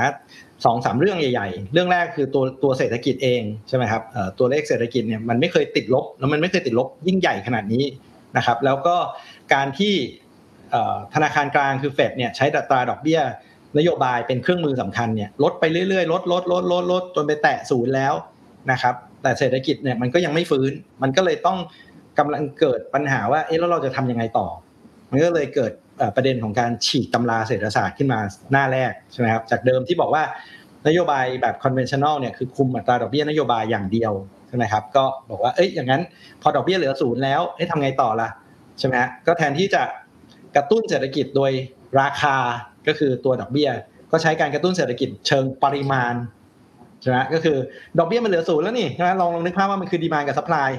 2-3 เรื่องใหญ่ๆเรื่องแรกคือตัวเศรษฐกิจเองใช่ไหมครับตัวเลขเศรษฐกิจเนี่ยมันไม่เคยติดลบแล้วมันไม่เคยติดลบยิ่งใหญ่ขนาดนี้นะครับแล้วก็การที่ธนาคารกลางคือเฟดเนี่ยใช้อัตราดอกเบี้ยนโยบายเป็นเครื่องมือสำคัญเนี่ยลดไปเรื่อยๆลดจนไปแตะศูนย์แล้วนะครับแต่เศรษฐกิจเนี่ยมันก็ยังไม่ฟื้นมันก็เลยต้องกำลังเกิดปัญหาว่าเอ๊ะแล้วเราจะทำยังไงต่อมันก็เลยเกิดประเด็นของการฉีกตำราเศรษฐศาสตร์ขึ้นมาหน้าแรกใช่ไหมครับจากเดิมที่บอกว่านโยบายแบบ conventional เนี่ยคือคุมอัตราดอกเบี้ยนโยบายอย่างเดียว ใช่ไหมครับก็บอกว่าเอ้ยอย่างนั้นพอดอกเบี้ยเหลือ0แล้วเอ๊ะทำไงต่อล่ะใช่ไหมฮะก็แทนที่จะกระตุ้นเศรษฐกิจโดยราคาก็คือตัวดอกเบี้ยก็ใช้การกระตุ้นเศรษฐกิจเชิงปริมาณใช่ไหมก็คือดอกเบี้ยมันเหลือ0แล้วนี่ใช่ไหมลองนึกภาพว่ามันคือดีมานด์กับซัพพลาย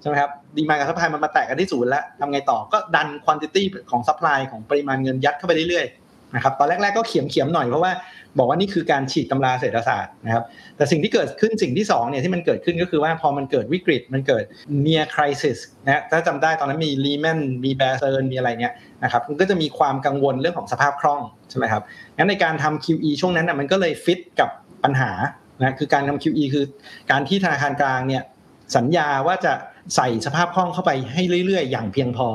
ใช่ไหมครับดีมานด์กับซัพพลายมันมาแตะกันที่0แล้วทำไงต่อก็ดันควอนติตี้ของซัพพลายของปริมาณเงินยัดเข้าไปเรื่อยๆนะครับตอนแรกๆก็เขียมหน่อยเพราะว่าบอกว่านี่คือการฉีกตำราเศรษฐศาสตร์นะครับแต่สิ่งที่เกิดขึ้นสิ่งที่2เนี่ยที่มันเกิดขึ้นก็คือว่าพอมันเกิดวิกฤตมันเกิด near crisis นะถ้าจำได้ตอนนั้นมี Lehman มี Bear มีอะไรเนี่ยนะครับมันก็จะมีความกังวลเรื่องของสภาพคล่องใช่มั้ยครับงั้นในการทำ QE ช่วงนั้นน่ะมันก็เลยฟิตกับปัญหานะคือการทำ QE คือการที่ธนาคารกลางเนี่ยสัญญาว่าจะใส่สภาพคล่องเข้าไปให้เรื่อยๆอย่างเพียงพอ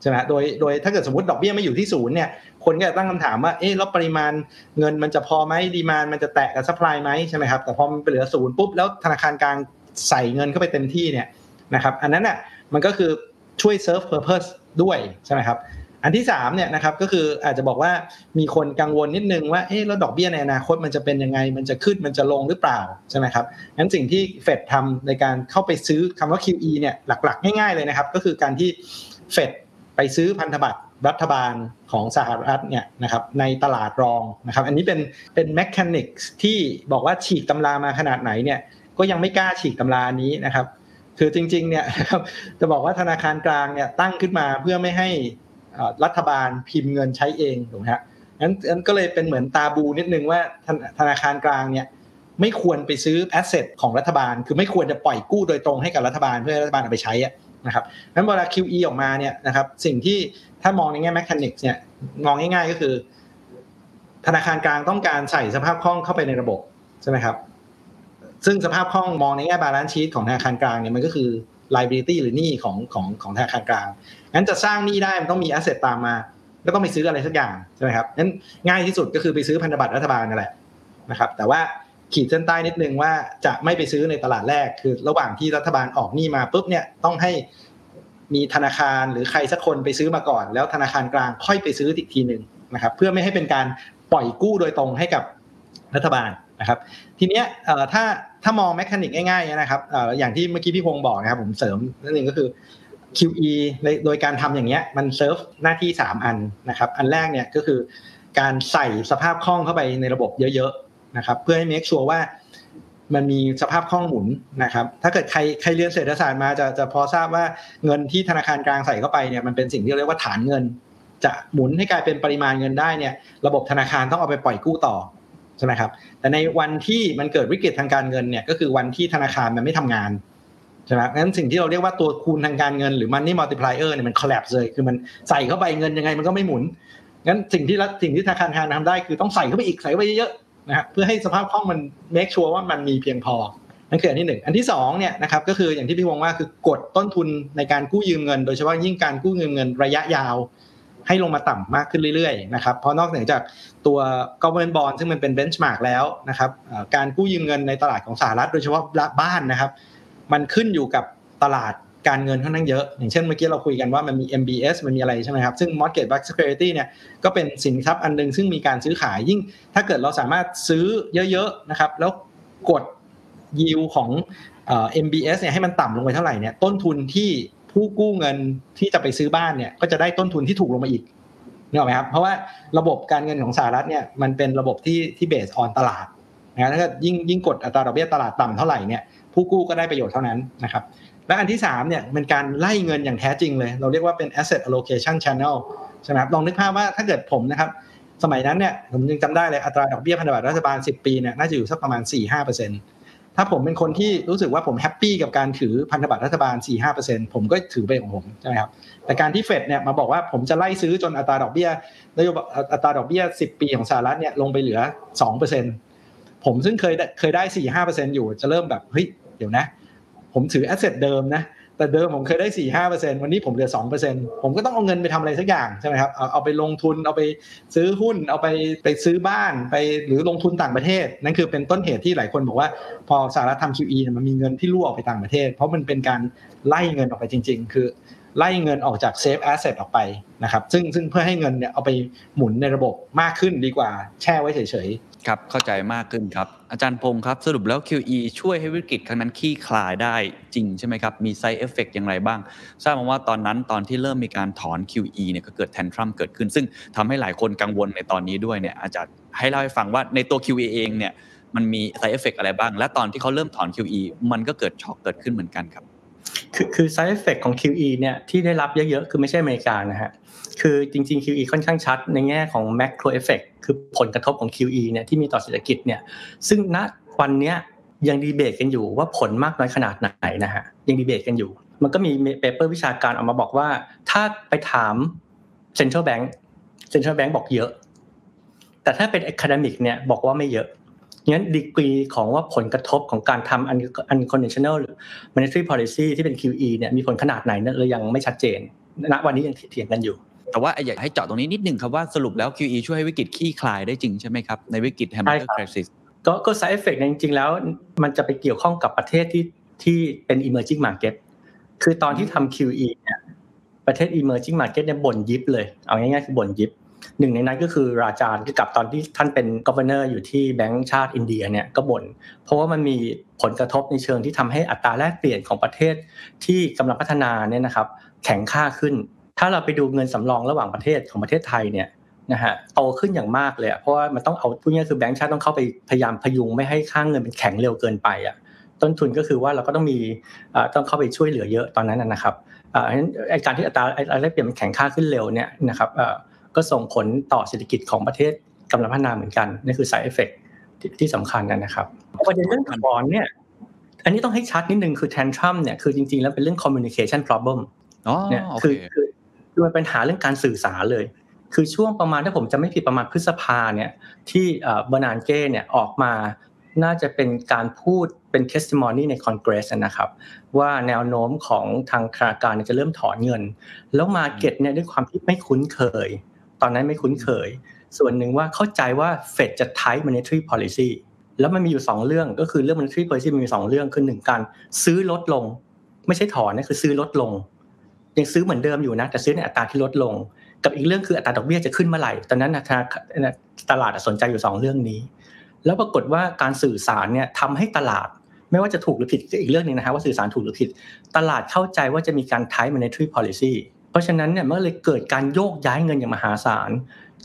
ใช่ไหมโดยถ้าเกิดสมมติดอกเบี้ยไม่อยู่ที่0เนี่ยคนก็จะตั้งคำถามว่าเอ๊ะแล้วปริมาณเงินมันจะพอไหมดีมานด์มันจะแตะกับซัพพลายไหมใช่ไหมครับแต่พอมันไปเหลือ0ปุ๊บแล้วธนาคารกลางใส่เงินเข้าไปเต็มที่เนี่ยนะครับอันนั้นน่ะมันก็คือช่วยเซิร์ฟเพอร์เพสด้วยใช่ไหมครับอันที่3เนี่ยนะครับก็คืออาจจะบอกว่ามีคนกังวลนิดนึงว่าเอ๊ะแล้วดอกเบี้ยในอนาคตมันจะเป็นยังไงมันจะขึ้นมันจะลงหรือเปล่าใช่ไหมครับงั้นสิ่งที่เฟดทำในการเข้าไปซื้อคำว่า QE เนี่ยหลักๆง่ายๆเลยนะครับก็คือการที่เฟดไปซื้อพันธบัตรรัฐบาลของสหรัฐเนี่ยนะครับในตลาดรองนะครับอันนี้เป็นเมคานิกส์ที่บอกว่าฉีกตำรามาขนาดไหนเนี่ยก็ยังไม่กล้าฉีกตำรานี้นะครับคือจริงๆเนี่ยจะบอกว่าธนาคารกลางเนี่ยตั้งขึ้นมาเพื่อไม่ให้รัฐบาลพิมพ์เงินใช้เองถูกไหมฮะงั้นก็เลยเป็นเหมือนตาบูนิดนึงว่าธนาคารกลางเนี่ยไม่ควรไปซื้อแอสเซทของรัฐบาลคือไม่ควรจะปล่อยกู้โดยตรงให้กับรัฐบาลเพื่อรัฐบาลเอาไปใช้อะนะครับงั้นเวลา QE ออกมาเนี่ยนะครับสิ่งที่ถ้ามองในแง่เมคานิกส์เนี่ยมองง่ายๆก็คือธนาคารกลางต้องการใส่สภาพคล่องเข้าไปในระบบใช่ไหมครับซึ่งสภาพคล่องมองในแง่บาลานซ์ชีทของธนาคารกลางเนี่ยมันก็คือ liability หรือหนี้ของธนาคารกลางงั้นจะสร้างหนี้ได้มันต้องมี asset ตามมาแล้วต้องไปซื้ออะไรสักอย่างใช่ไหมครับงั้นง่ายที่สุดก็คือไปซื้อพันธบัตรรัฐบาลนั่นแหละนะครับแต่ว่าขีดเส้นใต้นิดนึงว่าจะไม่ไปซื้อในตลาดแรกคือระหว่างที่รัฐบาลออกหนี้มาปุ๊บเนี่ยต้องให้มีธนาคารหรือใครสักคนไปซื้อมาก่อนแล้วธนาคารกลางค่อยไปซื้ออีกทีนึงนะครับเพื่อไม่ให้เป็นการปล่อยกู้โดยตรงให้กับรัฐบาลนะครับทีเนี้ยถ้ามองเมคานิกง่ายๆนะครับอย่างที่เมื่อกี้พี่พงศ์บอกนะครับผมเสริมนิดนึงก็คือ QE โดยการทำอย่างเงี้ยมันเซิร์ฟหน้าที่3อันนะครับอันแรกเนี่ยก็คือการใส่สภาพคล่องเข้าไปในระบบเยอะๆนะครับเพื่อให้ make sure ว่ามันมีสภาพคล่องหมุนนะครับถ้าเกิดใครเรียนเศรษฐศาสตร์มาจะพอทราบว่าเงินที่ธนาคารกลางใส่เข้าไปเนี่ยมันเป็นสิ่งที่เรียกว่าฐานเงินจะหมุนให้กลายเป็นปริมาณเงินได้เนี่ยระบบธนาคารต้องเอาไปปล่อยกู้ต่อใช่ไหมครับแต่ในวันที่มันเกิดวิกฤตทางการเงินเนี่ยก็คือวันที่ธนาคารมันไม่ทำงานใช่ไหมงั้นสิ่งที่เราเรียกว่าตัวคูณทางการเงินหรือ money multiplier เนี่ยมัน collapse เลยคือมันใส่เข้าไปเงินยังไงมันก็ไม่หมุนงั้นสิ่งที่ธนาคารทำได้คือต้องใส่เข้าไปอีกใส่เข้าไปเยอะนะเพื่อให้สภาพคล่องมัน make sure ว่ามันมีเพียงพอนั่นคืออันที่1อันที่2เนี่ยนะครับก็คืออย่างที่พี่วงว่าคือกดต้นทุนในการกู้ยืมเงินโดยเฉพาะยิ่งการกู้ยืมเงินระยะยาวให้ลงมาต่ำมากขึ้นเรื่อยๆนะครับเพราะนอกจากตัว government bond ซึ่งมันเป็น benchmark แล้วนะครับการกู้ยืมเงินในตลาดของสหรัฐโดยเฉพาะบ้านนะครับมันขึ้นอยู่กับตลาดการเงินค่อนข้างเยอะอย่างเช่นเมื่อกี้เราคุยกันว่ามันมี MBS มันมีอะไรใช่ไหมครับซึ่ง Mortgage Backed Security เนี่ยก็เป็นสินทรัพย์อันนึงซึ่งมีการซื้อขายยิ่งถ้าเกิดเราสามารถซื้อเยอะๆนะครับแล้วกด yield ของMBS เนี่ยให้มันต่ำลงไปเท่าไหร่เนี่ยต้นทุนที่ผู้กู้เงินที่จะไปซื้อบ้านเนี่ยก็จะได้ต้นทุนที่ถูกลงมาอีกนึกออกไหมครับเพราะว่าระบบการเงินของสหรัฐเนี่ยมันเป็นระบบที่ based on ตลาดนะถ้ายิ่งกดอัตราดอกเบี้ยตลาดต่ำเท่าไหร่เนี่ยผู้กู้ก็ได้ประโยชน์เท่านั้นนะครับและอันที่3เนี่ยมันการไล่เงินอย่างแท้จริงเลยเราเรียกว่าเป็น asset allocation channel ใช่ไหมครับลองนึกภาพว่าถ้าเกิดผมนะครับสมัยนั้นเนี่ยผมยังจำได้เลยอัตราดอกเบี้ยพันธบัตรรัฐบาล10ปีเนี่ยน่าจะอยู่สักประมาณ 4-5% ถ้าผมเป็นคนที่รู้สึกว่าผมแฮปปี้กับการถือพันธบัตรรัฐบาล 4-5% ผมก็ถือไปของผมใช่ไหมครับแต่การที่เฟดเนี่ยมาบอกว่าผมจะไล่ซื้อจนอัตราดอกเบี้ยนโยบายอัตราดอกเบี้ย10ปีของสหรัฐเนี่ยลงไปเหลือ 2% ผมซึ่งเคยได้ 4-5% อยู่จะเริ่มแบบเฮ้ยเดี๋ยวนะผมถือแอสเซทเดิมนะแต่เดิมผมเคยได้ 4-5% วันนี้ผมเหลือ 2% ผมก็ต้องเอาเงินไปทำอะไรสักอย่างใช่ไหมครับเอาไปลงทุนเอาไปซื้อหุ้นเอาไปซื้อบ้านไปหรือลงทุนต่างประเทศนั่นคือเป็นต้นเหตุที่หลายคนบอกว่าพอสหรัฐทำ QE เนี่ยมันมีเงินที่รั่วออกไปต่างประเทศเพราะมันเป็นการไล่เงินออกไปจริงๆคือไล่เงินออกจากเซฟแอสเซทออกไปนะครับซึ่งเพื่อให้เงินเนี่ยเอาไปหมุนในระบบมากขึ้นดีกว่าแช่ไว้เฉยๆ ครับเข้าใจมากขึ้นครับอาจารย์พงษ์ครับสรุปแล้ว QE ช่วยให้วิกฤตครั้งนั้นคลี่คลายได้จริงใช่ไหมครับมี side effect อย่างไรบ้างทราบมาว่าตอนนั้นตอนที่เริ่มมีการถอน QE เนี่ยก็เกิด tantrum เกิดขึ้นซึ่งทำให้หลายคนกังวลในตอนนี้ด้วยเนี่ยอาจารย์ให้เล่าให้ฟังว่าในตัว QE เองเนี่ยมันมี side effect อะไรบ้างและตอนที่เขาเริ่มถอน QE มันก็เกิดช็อคเกิดขึ้นเหมือนกันครับคือ side effect ของ QE เนี่ยที่ได้รับเยอะๆคือไม่ใช่อเมริกานะฮะคือจริงๆ QE ค่อนข้างชัดในแง่ของ macro effect คือผลกระทบของ QE เนี่ยที่มีต่อเศรษฐกิจเนี่ยซึ่งณวันเนี้ยยังดีเบตกันอยู่ว่าผลมากน้อยขนาดไหนนะฮะยังดีเบตกันอยู่มันก็มี paper วิชาการออกมาบอกว่าถ้าไปถาม central bank บอกเยอะแต่ถ้าเป็น academic เนี่ยบอกว่าไม่เยอะงั้นดีกรีของว่าผลกระทบของการทำ unconditional หรือ monetary policy ที่เป็น QE เนี่ยมีผลขนาดไหนนั้นเรายังไม่ชัดเจนณวันนี้ยังเถียงกันอยู่แต่ว่าอยากให้เจาะตรงนี้นิดนึงครับว่าสรุปแล้ว QE ช่วยให้วิกฤตคลี่คลายได้จริงใช่ไหมครับในวิกฤต Hamburger Crisis ก็ side effect จริงๆแล้วมันจะไปเกี่ยวข้องกับประเทศที่เป็น emerging market คือตอนที่ทำ QE เนี่ยประเทศ emerging market เนี่ยบ่นยิบเลยเอาง่ายๆคือบ่นยิบหนึ่งในนั้นก็คือราจานที่กับตอนที่ท่านเป็น governor อยู่ที่แบงก์ชาติอินเดียเนี่ยก็บ่นเพราะว่ามันมีผลกระทบในเชิงที่ทำให้อัตราแลกเปลี่ยนของประเทศที่กำลังพัฒนาเนี่ยนะครับแข็งค่าขึ้นถ้าเราไปดูเงินสำรองระหว่างประเทศของประเทศไทยเนี่ยนะฮะโตขึ้นอย่างมากเลยเพราะว่ามันต้องเอาพวกนี้คือแบงก์ชาติต้องเข้าไปพยายามพยุงไม่ให้ค่าเงินมันแข็งเร็วเกินไปอ่ะต้นทุนก็คือว่าเราก็ต้องมีต้องเข้าไปช่วยเหลือเยอะตอนนั้นนะครับเพราะฉะนั้นการที่อัตราแลกเปลี่ยนมันแข็งค่าขึ้นเร็วเนี่ยนะครับก็ส่งผลต่อเศรษฐกิจของประเทศกำลังพัฒนาเหมือนกันนี่คือ side effect ที่สำคัญนะครับประเด็นเรื่องถอนเนี่ยอันนี้ต้องให้ชัดนิดนึงคือ tantrum เนี่ยคือจริงๆแล้วเป็นเรื่อง communication problem เนี่ยคือมันเป็นปัญหาเรื่องการสื่อสารเลยคือช่วงประมาณถ้าผมจะไม่ผิดประมาณพฤษภาเนี่ยที่เบอร์นานเก้เนี่ยออกมาน่าจะเป็นการพูดเป็น testimony ใน Congress นะครับว่าแนวโน้มของทางธนาคารจะเริ่มถอนเงินแล้วมาเก็ตเนี่ยด้วยความที่ไม่คุ้นเคยตอนนั้นไม่คุ้นเคยส่วนหนึ่งว่าเข้าใจว่า Fed จะ tight monetary policy แล้วมันมีอยู่2เรื่องก็คือเรื่อง monetary policy มันมี2เรื่องคือ1การซื้อลดลงไม่ใช่ถอนนะคือซื้อลดลงยังซื้อเหมือนเดิมอยู่นะแต่ซื้อในอัตราที่ลดลงกับอีกเรื่องคืออัตราดอกเบี้ยจะขึ้นเมื่อไหร่ตอนนั้นตลาดสนใจอยู่2เรื่องนี้แล้วปรากฏว่าการสื่อสารเนี่ยทำให้ตลาดไม่ว่าจะถูกหรือผิดก็อีกเรื่องนึงนะฮะว่าสื่อสารถูกหรือผิดตลาดเข้าใจว่าจะมีการ tight monetary policyเพราะฉะนั้นเนี่ยเมื่อเลยเกิดการโยกย้ายเงินอย่างมหาศาล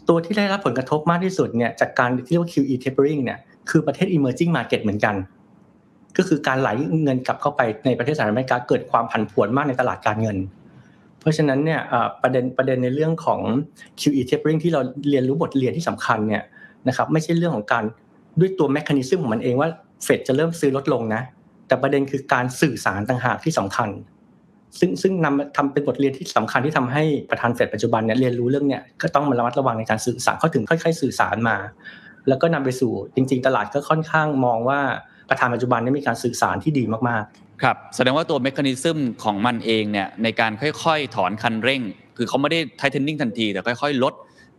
ตัวที่ได้รับผลกระทบมากที่สุดเนี่ยจากการที่เรียกว่า QE Tapering เนี่ยคือประเทศ Emerging Market เหมือนกันก็คือการไหลเงินกลับเข้าไปในประเทศสหรัฐอเมริกาเกิดความผันผวนมากในตลาดการเงินเพราะฉะนั้นเนี่ยประเด็นในเรื่องของ QE Tapering ที่เราเรียนรู้บทเรียนที่สำคัญเนี่ยนะครับไม่ใช่เรื่องของการด้วยตัว mechanism ของมันเองว่า Fed จะเริ่มซื้อลดลงนะแต่ประเด็นคือการสื่อสารต่างหากที่สำคัญซึ่งนำทำเป็นบทเรียนที่สำคัญที่ทำให้ประธานเฟดปัจจุบันเนี่ยเรียนรู้เรื่องเนี่ยก็ต้องระมัดระวังในการสื่อสารเขาถึงค่อยๆสื่อสารมาแล้วก็นำไปสู่จริงๆตลาดก็ค่อนข้างมองว่าประธานปัจจุบันได้มีการสื่อสารที่ดีมากๆครับแสดงว่าตัวเมคานิซึมของมันเองเนี่ยในการค่อยๆถอนคันเร่งคือเขาไม่ได้ไทเทนนิ่งทันทีแต่ค่อยๆลด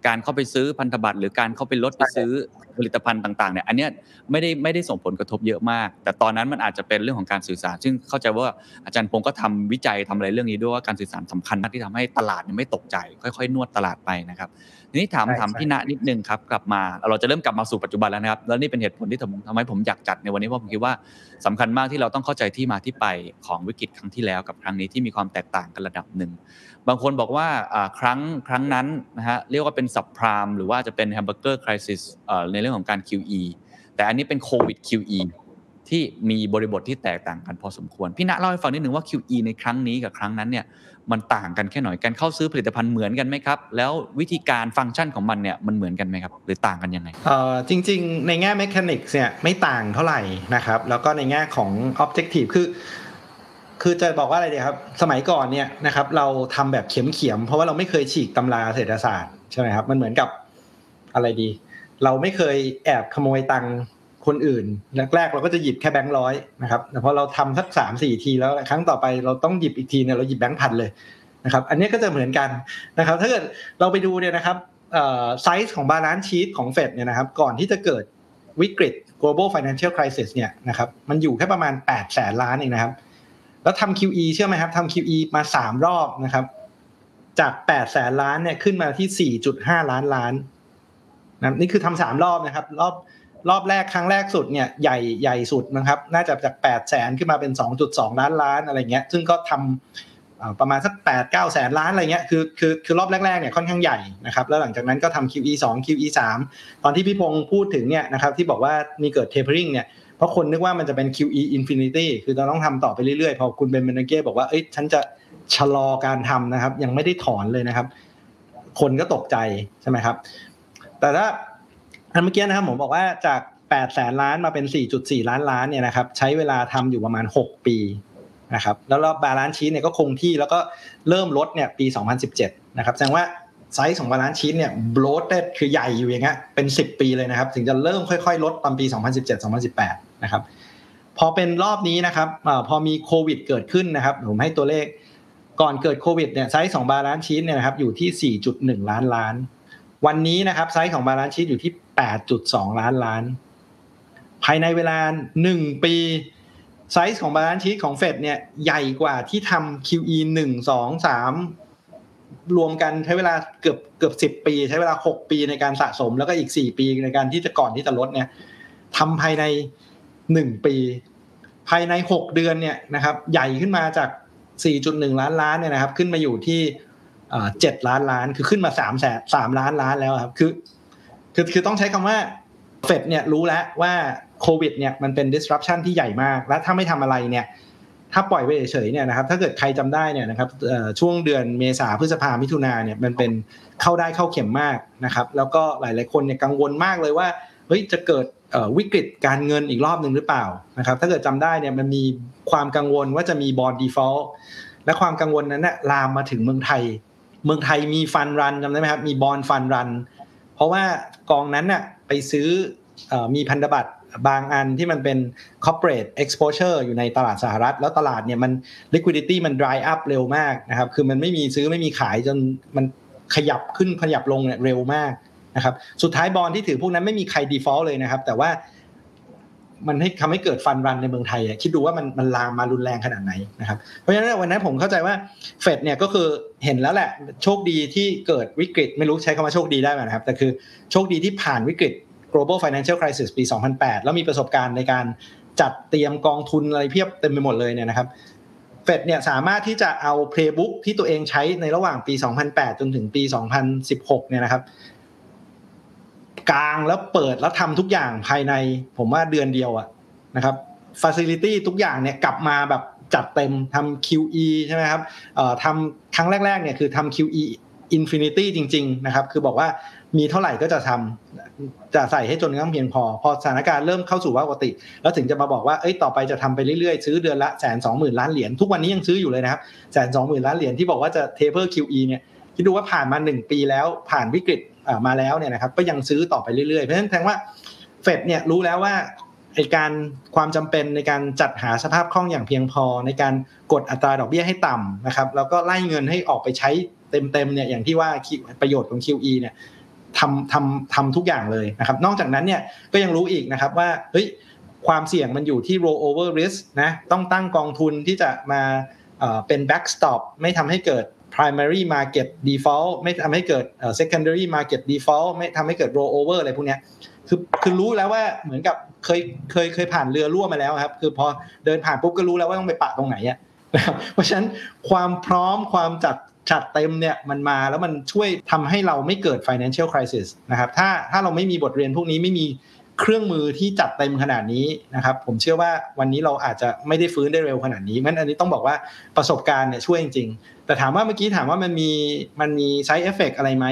การเข้าไปซื้อพันธบัตรหรือการเข้าไปลดไปซื้อผลิตภัณฑ์ต่างๆเนี่ยอันเนี้ยไม่ได้ส่งผลกระทบเยอะมากแต่ตอนนั้นมันอาจจะเป็นเรื่องของการสื่อสารซึ่งเข้าใจว่าอาจารย์พงษ์ก็ทำวิจัยทำอะไรเรื่องนี้ด้วยว่าการสื่อสารสำคัญมากที่ทำให้ตลาดไม่ตกใจค่อยๆนวดตลาดไปนะครับทีนี้ถามพี่ณนิดนึงครับกลับมาเราจะเริ่มกลับมาสู่ปัจจุบันแล้วนะครับแล้วนี่เป็นเหตุผลที่ทำให้ผมอยากจัดในวันนี้เพราะผมคิดว่าสำคัญมากที่เราต้องเข้าใจที่มาที่ไปของวิกฤตครั้งที่แล้วกับครั้งนี้ที่มีความแตกต่างกันระดับนึงบางคนบอกว่าครั้งนั้นนะฮะเรียกว่าเป็นซับไพรม์หรือว่าจะเป็น Hamburger Crisis ในเรื่องของการ QE แต่อันนี้เป็นโควิด QE ที่มีบริบทที่แตกต่างกันพอสมควรพี่ณเล่าให้ฟังนิดนึงว่า QE ในครั้งนี้กับครั้งนั้นเนี่ยมันต่างกันแค่หน่อยการเข้าซื้อผลิตภัณฑ์เหมือนกันไหมครับแล้ววิธีการฟังก์ชันของมันเนี่ยมันเหมือนกันไหมครับหรือต่างกันยังไงจริงๆในแง่เมคานิกส์เนี่ยไม่ต่างเท่าไหร่นะครับแล้วก็ในแง่ของออบเจกทีฟคือจะบอกว่าอะไรดีครับสมัยก่อนเนี่ยนะครับเราทำแบบเข็มๆเพราะว่าเราไม่เคยฉีกตำราเศรษฐศาสตร์ใช่ไหมครับมันเหมือนกับอะไรดีเราไม่เคยแอบขโมยตังค์คนอื่นแรกเราก็จะหยิบแค่แบงค์ร้อยนะครับแต่พอเราทำสัก 3-4 ทีแล้วครั้งต่อไปเราต้องหยิบอีกทีเนี่ยเราหยิบแบงค์พันเลยนะครับอันนี้ก็จะเหมือนกันนะครับถ้าเกิดเราไปดูเนี่ยนะครับไซส์ของบาลานซ์ชีทของเฟดเนี่ยนะครับก่อนที่จะเกิดวิกฤต global financial crisis เนี่ยนะครับมันอยู่แค่ประมาณ 800,000 ล้านเองนะครับแล้วทำ QE เชื่อไหมครับทำ QE มา3รอบนะครับจาก800,000 ล้านเนี่ยขึ้นมาที่ 4.5 ล้านนะนี่คือทำ3รอบนะครับรอบ รอบแรกครั้งแรกสุดเนี่ยใหญ่สุดนะครับน่าจะจาก 800,000 ขึ้นมาเป็น 2.2 ล้านล้านอะไรเงี้ยซึ่งก็ทำประมาณสัก 8-9 แสนล้านอะไรเงี้ยคือรอบแรกๆเนี่ยค่อนข้างใหญ่นะครับแล้วหลังจากนั้นก็ทำ QE 2 QE 3 ตอนที่พี่พงษ์พูดถึงเนี่ยนะครับที่บอกว่ามีเกิด Tapering เนี่ยเพราะคนนึกว่ามันจะเป็น QE Infinity คือต้องทำต่อไปเรื่อยๆพอคุณเบนเมนเก้บอกว่าเอ้ยฉันจะชะลอการทำนะครับยังไม่ได้ถอนเลยนะครับคนก็ตกใจใช่ไหมครับแต่ถ้าอันเมื่อกี้นะครับผมบอกว่าจาก8แสนล้านมาเป็น 4.4 ล้านล้านเนี่ยนะครับใช้เวลาทำอยู่ประมาณ6ปีนะครับแล้วบาลานซ์ชีทเนี่ยก็คงที่แล้วก็เริ่มลดเนี่ยปี2017นะครับแสดงว่าไซส์ของบาลานซ์ชีทเนี่ยโบสได้คือใหญ่อยู่อย่างเงี้ยเป็น10ปีเลยนะครับถึงจะเริ่มค่อยๆลดตอนปี2017-2018นะครับพอเป็นรอบนี้นะครับพอมีโควิดเกิดขึ้นนะครับผมให้ตัวเลขก่อนเกิดโควิดเนี่ยไซส์ของบาลานซ์ชีทเนี่ยนะครับอยู่ที่ 4.1 ล้านล้านวันนี้นะครับไซส์ของบาลานซ์ชีทอยู่ที่ 8.2 ล้านล้านภายในเวลา1ปีไซส์ของบาลานซ์ชีทของ Fed เนี่ยใหญ่กว่าที่ทำ QE 1 2 3รวมกันใช้เวลาเกือบ10ปีใช้เวลา6ปีในการสะสมแล้วก็อีก4ปีในการที่จะก่อนที่จะลดเนี่ยทำภายใน1ปีภายใน6เดือนเนี่ยนะครับใหญ่ขึ้นมาจาก 4.1 ล้านล้านเนี่ยนะครับขึ้นมาอยู่ที่7ล้านล้านคือขึ้นมา3ล้านล้านแล้วครับคือต้องใช้คำว่า Fed เนี่ยรู้แล้วว่าโควิดเนี่ยมันเป็น disruption ที่ใหญ่มากและถ้าไม่ทำอะไรเนี่ยถ้าปล่อยไว้เฉยๆเนี่ยนะครับถ้าเกิดใครจำได้เนี่ยนะครับช่วงเดือนเมษาพฤษภามิถุนาเนี่ยมันเป็นเข้าได้เข้าเข็มมากนะครับแล้วก็หลายๆคนเนี่ยกังวลมากเลยว่าเฮ้ยจะเกิดวิกฤตการเงินอีกรอบนึงหรือเปล่านะครับถ้าเกิดจำได้เนี่ยมันมีความกังวลว่าจะมี bond default และความกังวลนั้นเนี่ยลามมาถึงเมืองไทยมีฟันรันจำได้ไหมครับมีบอนด์ฟันรันเพราะว่ากองนั้นน่ะไปซื้อมีพันธบัตรบางอันที่มันเป็น corporate exposure อยู่ในตลาดสหรัฐแล้วตลาดเนี่ยมัน liquidity มัน dry up เร็วมากนะครับคือมันไม่มีซื้อไม่มีขายจนมันขยับขึ้นขยับลงเนี่ยเร็วมากนะครับสุดท้ายบอนด์ที่ถือพวกนั้นไม่มีใคร default เลยนะครับแต่ว่ามันให้ทำให้เกิดฟันรันในเมืองไทยคิดดูว่ามันลามมารุนแรงขนาดไหนนะครับเพราะฉะนั้นวันนั้นผมเข้าใจว่าเฟดเนี่ยก็คือเห็นแล้วแหละโชคดีที่เกิดวิกฤตไม่รู้ใช้คำว่าโชคดีได้ไหมนะครับแต่คือโชคดีที่ผ่านวิกฤต global financial crisis ปี2008แล้วมีประสบการณ์ในการจัดเตรียมกองทุนอะไรเพียบเต็มไปหมดเลยเนี่ยนะครับเฟดเนี่ยสามารถที่จะเอา playbook ที่ตัวเองใช้ในระหว่างปี2008จนถึงปี2016เนี่ยนะครับกลางแล้วเปิดแล้วทำทุกอย่างภายในผมว่าเดือนเดียวอะนะครับ facility ทุกอย่างเนี่ยกลับมาแบบจัดเต็มทำ QE ใช่ไหมครับทำครั้งแรกๆเนี่ยคือทำ QE Infinity จริงๆนะครับคือบอกว่ามีเท่าไหร่ก็จะทำจะใส่ให้จนกระทั่งเพียงพอสถานการณ์เริ่มเข้าสู่ภาวะปกติแล้วถึงจะมาบอกว่าเอ้ยต่อไปจะทำไปเรื่อยๆซื้อเดือนละ 120,000 ล้านเหรียญทุกวันนี้ยังซื้ออยู่เลยนะครับ 120,000 ล้านเหรียญที่บอกว่าจะ Taper QE เนี่ยคิดดูว่าผ่านมา1ปีแล้วผ่านวิกฤตมาแล้วเนี่ยนะครับก็ยังซื้อต่อไปเรื่อยๆเพราะฉะนั้นแสดงว่าเฟดเนี่ยรู้แล้วว่าไอ้การความจำเป็นในการจัดหาสภาพคล่องอย่างเพียงพอในการกดอัตราดอกเบี้ยให้ต่ำนะครับแล้วก็ไล่เงินให้ออกไปใช้เต็มๆเนี่ยอย่างที่ว่าประโยชน์ของ QE เนี่ยทำทุกอย่างเลยนะครับนอกจากนั้นเนี่ยก็ยังรู้อีกนะครับว่าเฮ้ยความเสี่ยงมันอยู่ที่ roll over risk นะต้องตั้งกองทุนที่จะมาเป็น backstop ไม่ทำให้เกิดprimary market default ไม่ทำให้เกิดsecondary market default ไม่ทำให้เกิด rollover อะไรพวกนี้คือรู้แล้วว่าเหมือนกับเคยผ่านเรือรั่วมาแล้วครับคือพอเดินผ่านปุ๊บก็รู้แล้วว่าต้องไปปะตรงไหนอ่ะเพราะฉะนั้นความพร้อมความจัดเต็มเนี่ยมันมาแล้วมันช่วยทำให้เราไม่เกิด financial crisis นะครับถ้าเราไม่มีบทเรียนพวกนี้ไม่มีเครื่องมือที่จัดเต็มขนาดนี้นะครับผมเชื่อว่าวันนี้เราอาจจะไม่ได้ฟื้นได้เร็วขนาดนี้งั้นอันนี้ต้องบอกว่าประสบการณ์เนี่ยช่วยจริงๆแต่ถามว่าเมื่อกี้ถามว่ามันมี side effect อะไรไหม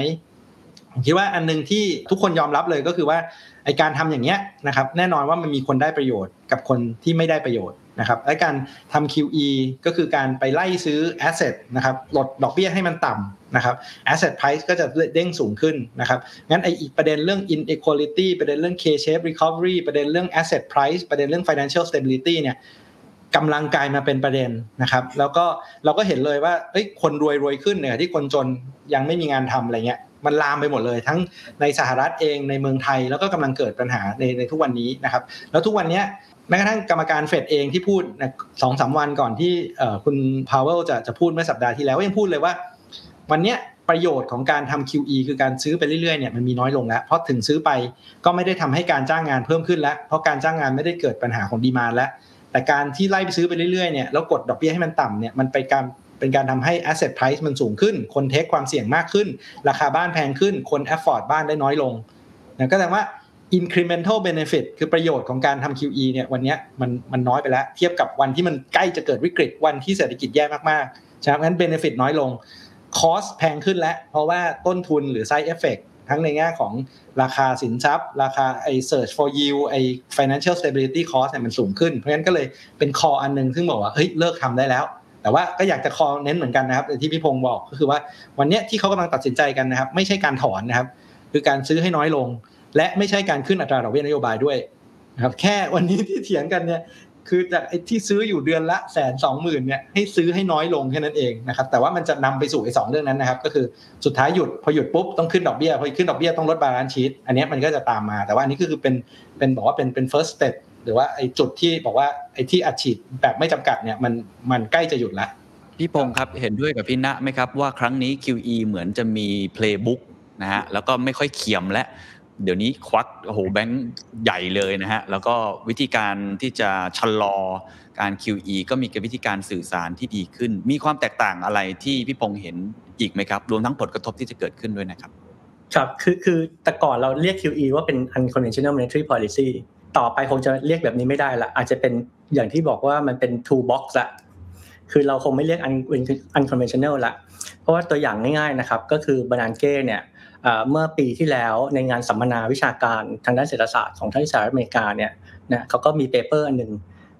ผมคิดว่าอันนึงที่ทุกคนยอมรับเลยก็คือว่าไอ้การทำอย่างเงี้ยนะครับแน่นอนว่ามันมีคนได้ประโยชน์กับคนที่ไม่ได้ประโยชน์นะครับและการทำ QE ก็คือการไปไล่ซื้อ asset นะครับลดดอกเบี้ยให้มันต่ำนะครับ asset price ก็จะเด้งสูงขึ้นนะครับงั้นไอ้ประเด็นเรื่อง inequality ประเด็นเรื่อง K-shape recovery ประเด็นเรื่อง asset price ประเด็นเรื่อง financial stability เนี่ยกำลังกลายมาเป็นประเด็นนะครับแล้วก็เราก็เห็นเลยว่าเอ้ยคนรวยขึ้นเนี่ยที่คนจนยังไม่มีงานทำอะไรเงี้ยมันลามไปหมดเลยทั้งในสหรัฐเองในเมืองไทยแล้วก็กำลังเกิดปัญหาในทุกวันนี้นะครับแล้วทุกวันนี้แม้กระทั่งกรรมการเฟดเองที่พูด 2-3 วันก่อนที่คุณ Powell จะพูดเมื่อสัปดาห์ที่แล้วยังพูดเลยว่าวันเนี้ย ประโยชน์ของการทำ QE คือการซื้อไปเรื่อยๆเนี่ยมันมีน้อยลงแล้วเพราะถึงซื้อไปก็ไม่ได้ทำให้การจ้างงานเพิ่มขึ้นแล้วเพราะการจ้างงานไม่ได้เกิดปัญหาของดีมานด์แล้วแต่การที่ไล่ไปซื้อไปเรื่อยๆเนี่ยแล้วกดดอกเบี้ยให้มันต่ำเนี่ยมันเป็นการทำให้ asset price มันสูงขึ้นคนเทคความเสี่ยงมากขึ้นราคาบ้านแพงขึ้นคน afford บ้านได้น้อยลงนะก็แสดงว่า incremental benefit คือประโยชน์ของการทำ QE เนี่ยวันนี้มันน้อยไปแล้วเทียบกับวันที่มันใกล้จะเกิดวิกฤตวันที่เศรษฐกิจแย่มากๆฉะนั้น benefit น้อยลง cost แพงขึ้นแล้วเพราะว่าต้นทุนหรือ side effect ทั้งในแง่ของราคาสินทรัพย์ราคาไอ้ search for yield ไอ้ financial stability cost เนี่ยมันสูงขึ้นเพราะงั้นก็เลยเป็น core อันนึงซึ่งบอกว่าเฮ้ยเลิกทำได้แล้วแต่ว่าก็อยากจะขอเน้นเหมือนกันนะครับที่พี่พงศ์บอกก็คือว่าวันนี้ที่เขากำลังตัดสินใจกันนะครับไม่ใช่การถอนนะครับคือการซื้อให้น้อยลงและไม่ใช่การขึ้นอัตราดอกเบี้ยนโยบายด้วยนะครับแค่วันนี้ที่เถียงกันเนี่ยคือจากไอ้ที่ซื้ออยู่เดือนละ 120,000 เนี่ยให้ซื้อให้น้อยลงแค่นั้นเองนะครับแต่ว่ามันจะนำไปสู่ไอ้2เรื่องนั้นนะครับก็คือสุดท้ายหยุดพอหยุดปุ๊บต้องขึ้นดอกเบี้ยพอขึ้นดอกเบี้ยต้องลดบาลานซ์ชีทอันนี้มันก็จะตามมาแต่ว่าอันนี้ก็คือเป็นบอกว่าเป็น first stepหรือว่าไอ้จุดที่บอกว่าไอ้ที่อัดฉีดแบบไม่จำกัดเนี่ยมันใกล้จะหยุดละพี่พงศ์ครับเห็นด้วยกับพี่ณะไหมครับว่าครั้งนี้ QE เหมือนจะมี playbook นะฮะแล้วก็ไม่ค่อยเขียมและเดี๋ยวนี้ควักโอ้โหแบงค์ใหญ่เลยนะฮะแล้วก็วิธีการที่จะชะลอการ QE ก็มีวิธีการสื่อสารที่ดีขึ้นมีความแตกต่างอะไรที่พี่พงศ์เห็นอีกไหมครับรวมทั้งผลกระทบที่จะเกิดขึ้นด้วยนะครับครับคือแต่ก่อนเราเรียก QE ว่าเป็น unconventional monetary policyต่อไปคงจะเรียกแบบนี้ไม่ได้ละอาจจะเป็นอย่างที่บอกว่ามันเป็น two box ละคือเราคงไม่เรียก unconventional ละเพราะว่าตัวอย่างง่ายๆนะครับก็คือบานันเก้เนี่ยเมื่อปีที่แล้วในงานสัมมนาวิชาการทางด้านเศรษฐศาสตร์ของทางสหรัฐอเมริกาเนี่ยนะเขาก็มี paper อันนึง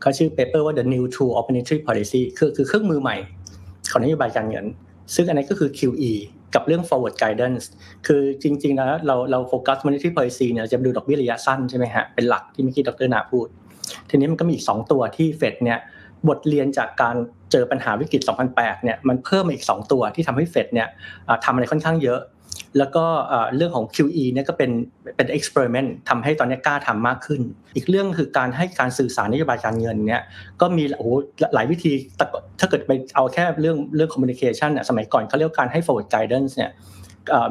เขาชื่อ paper ว่า the new tool of monetary policy คือเครื่องมือใหม่ของนโยบายการเงินซึ่งอันนี้ก็คือ QE กับเรื่อง forward guidance คือจริงๆแล้วเราโฟกัส monetary policy เนี่ยจะดูดอกเบี้ยระยะสั้นใช่ไหมฮะเป็นหลักที่เมื่อกี้ดร.ณพูดทีนี้มันก็มีอีก2ตัวที่ Fed เนี่ยบทเรียนจากการเจอปัญหาวิกฤต2008เนี่ยมันเพิ่มอีก2ตัวที่ทำให้ Fed เนี่ยทำอะไรค่อนข้างเยอะแล้วก็เรื่องของ QE เนี่ยก็เป็น experiment ทำให้ตอนนี้กล้าทำมากขึ้นอีกเรื่องคือการให้การสื่อสารนโยบายการเงินเนี่ยก็มีโอ้โหหลายวิธีถ้าเกิดไปเอาแค่เรื่อง communication เนี่ยสมัยก่อนเขาเรียกการให้ forward guidance เนี่ย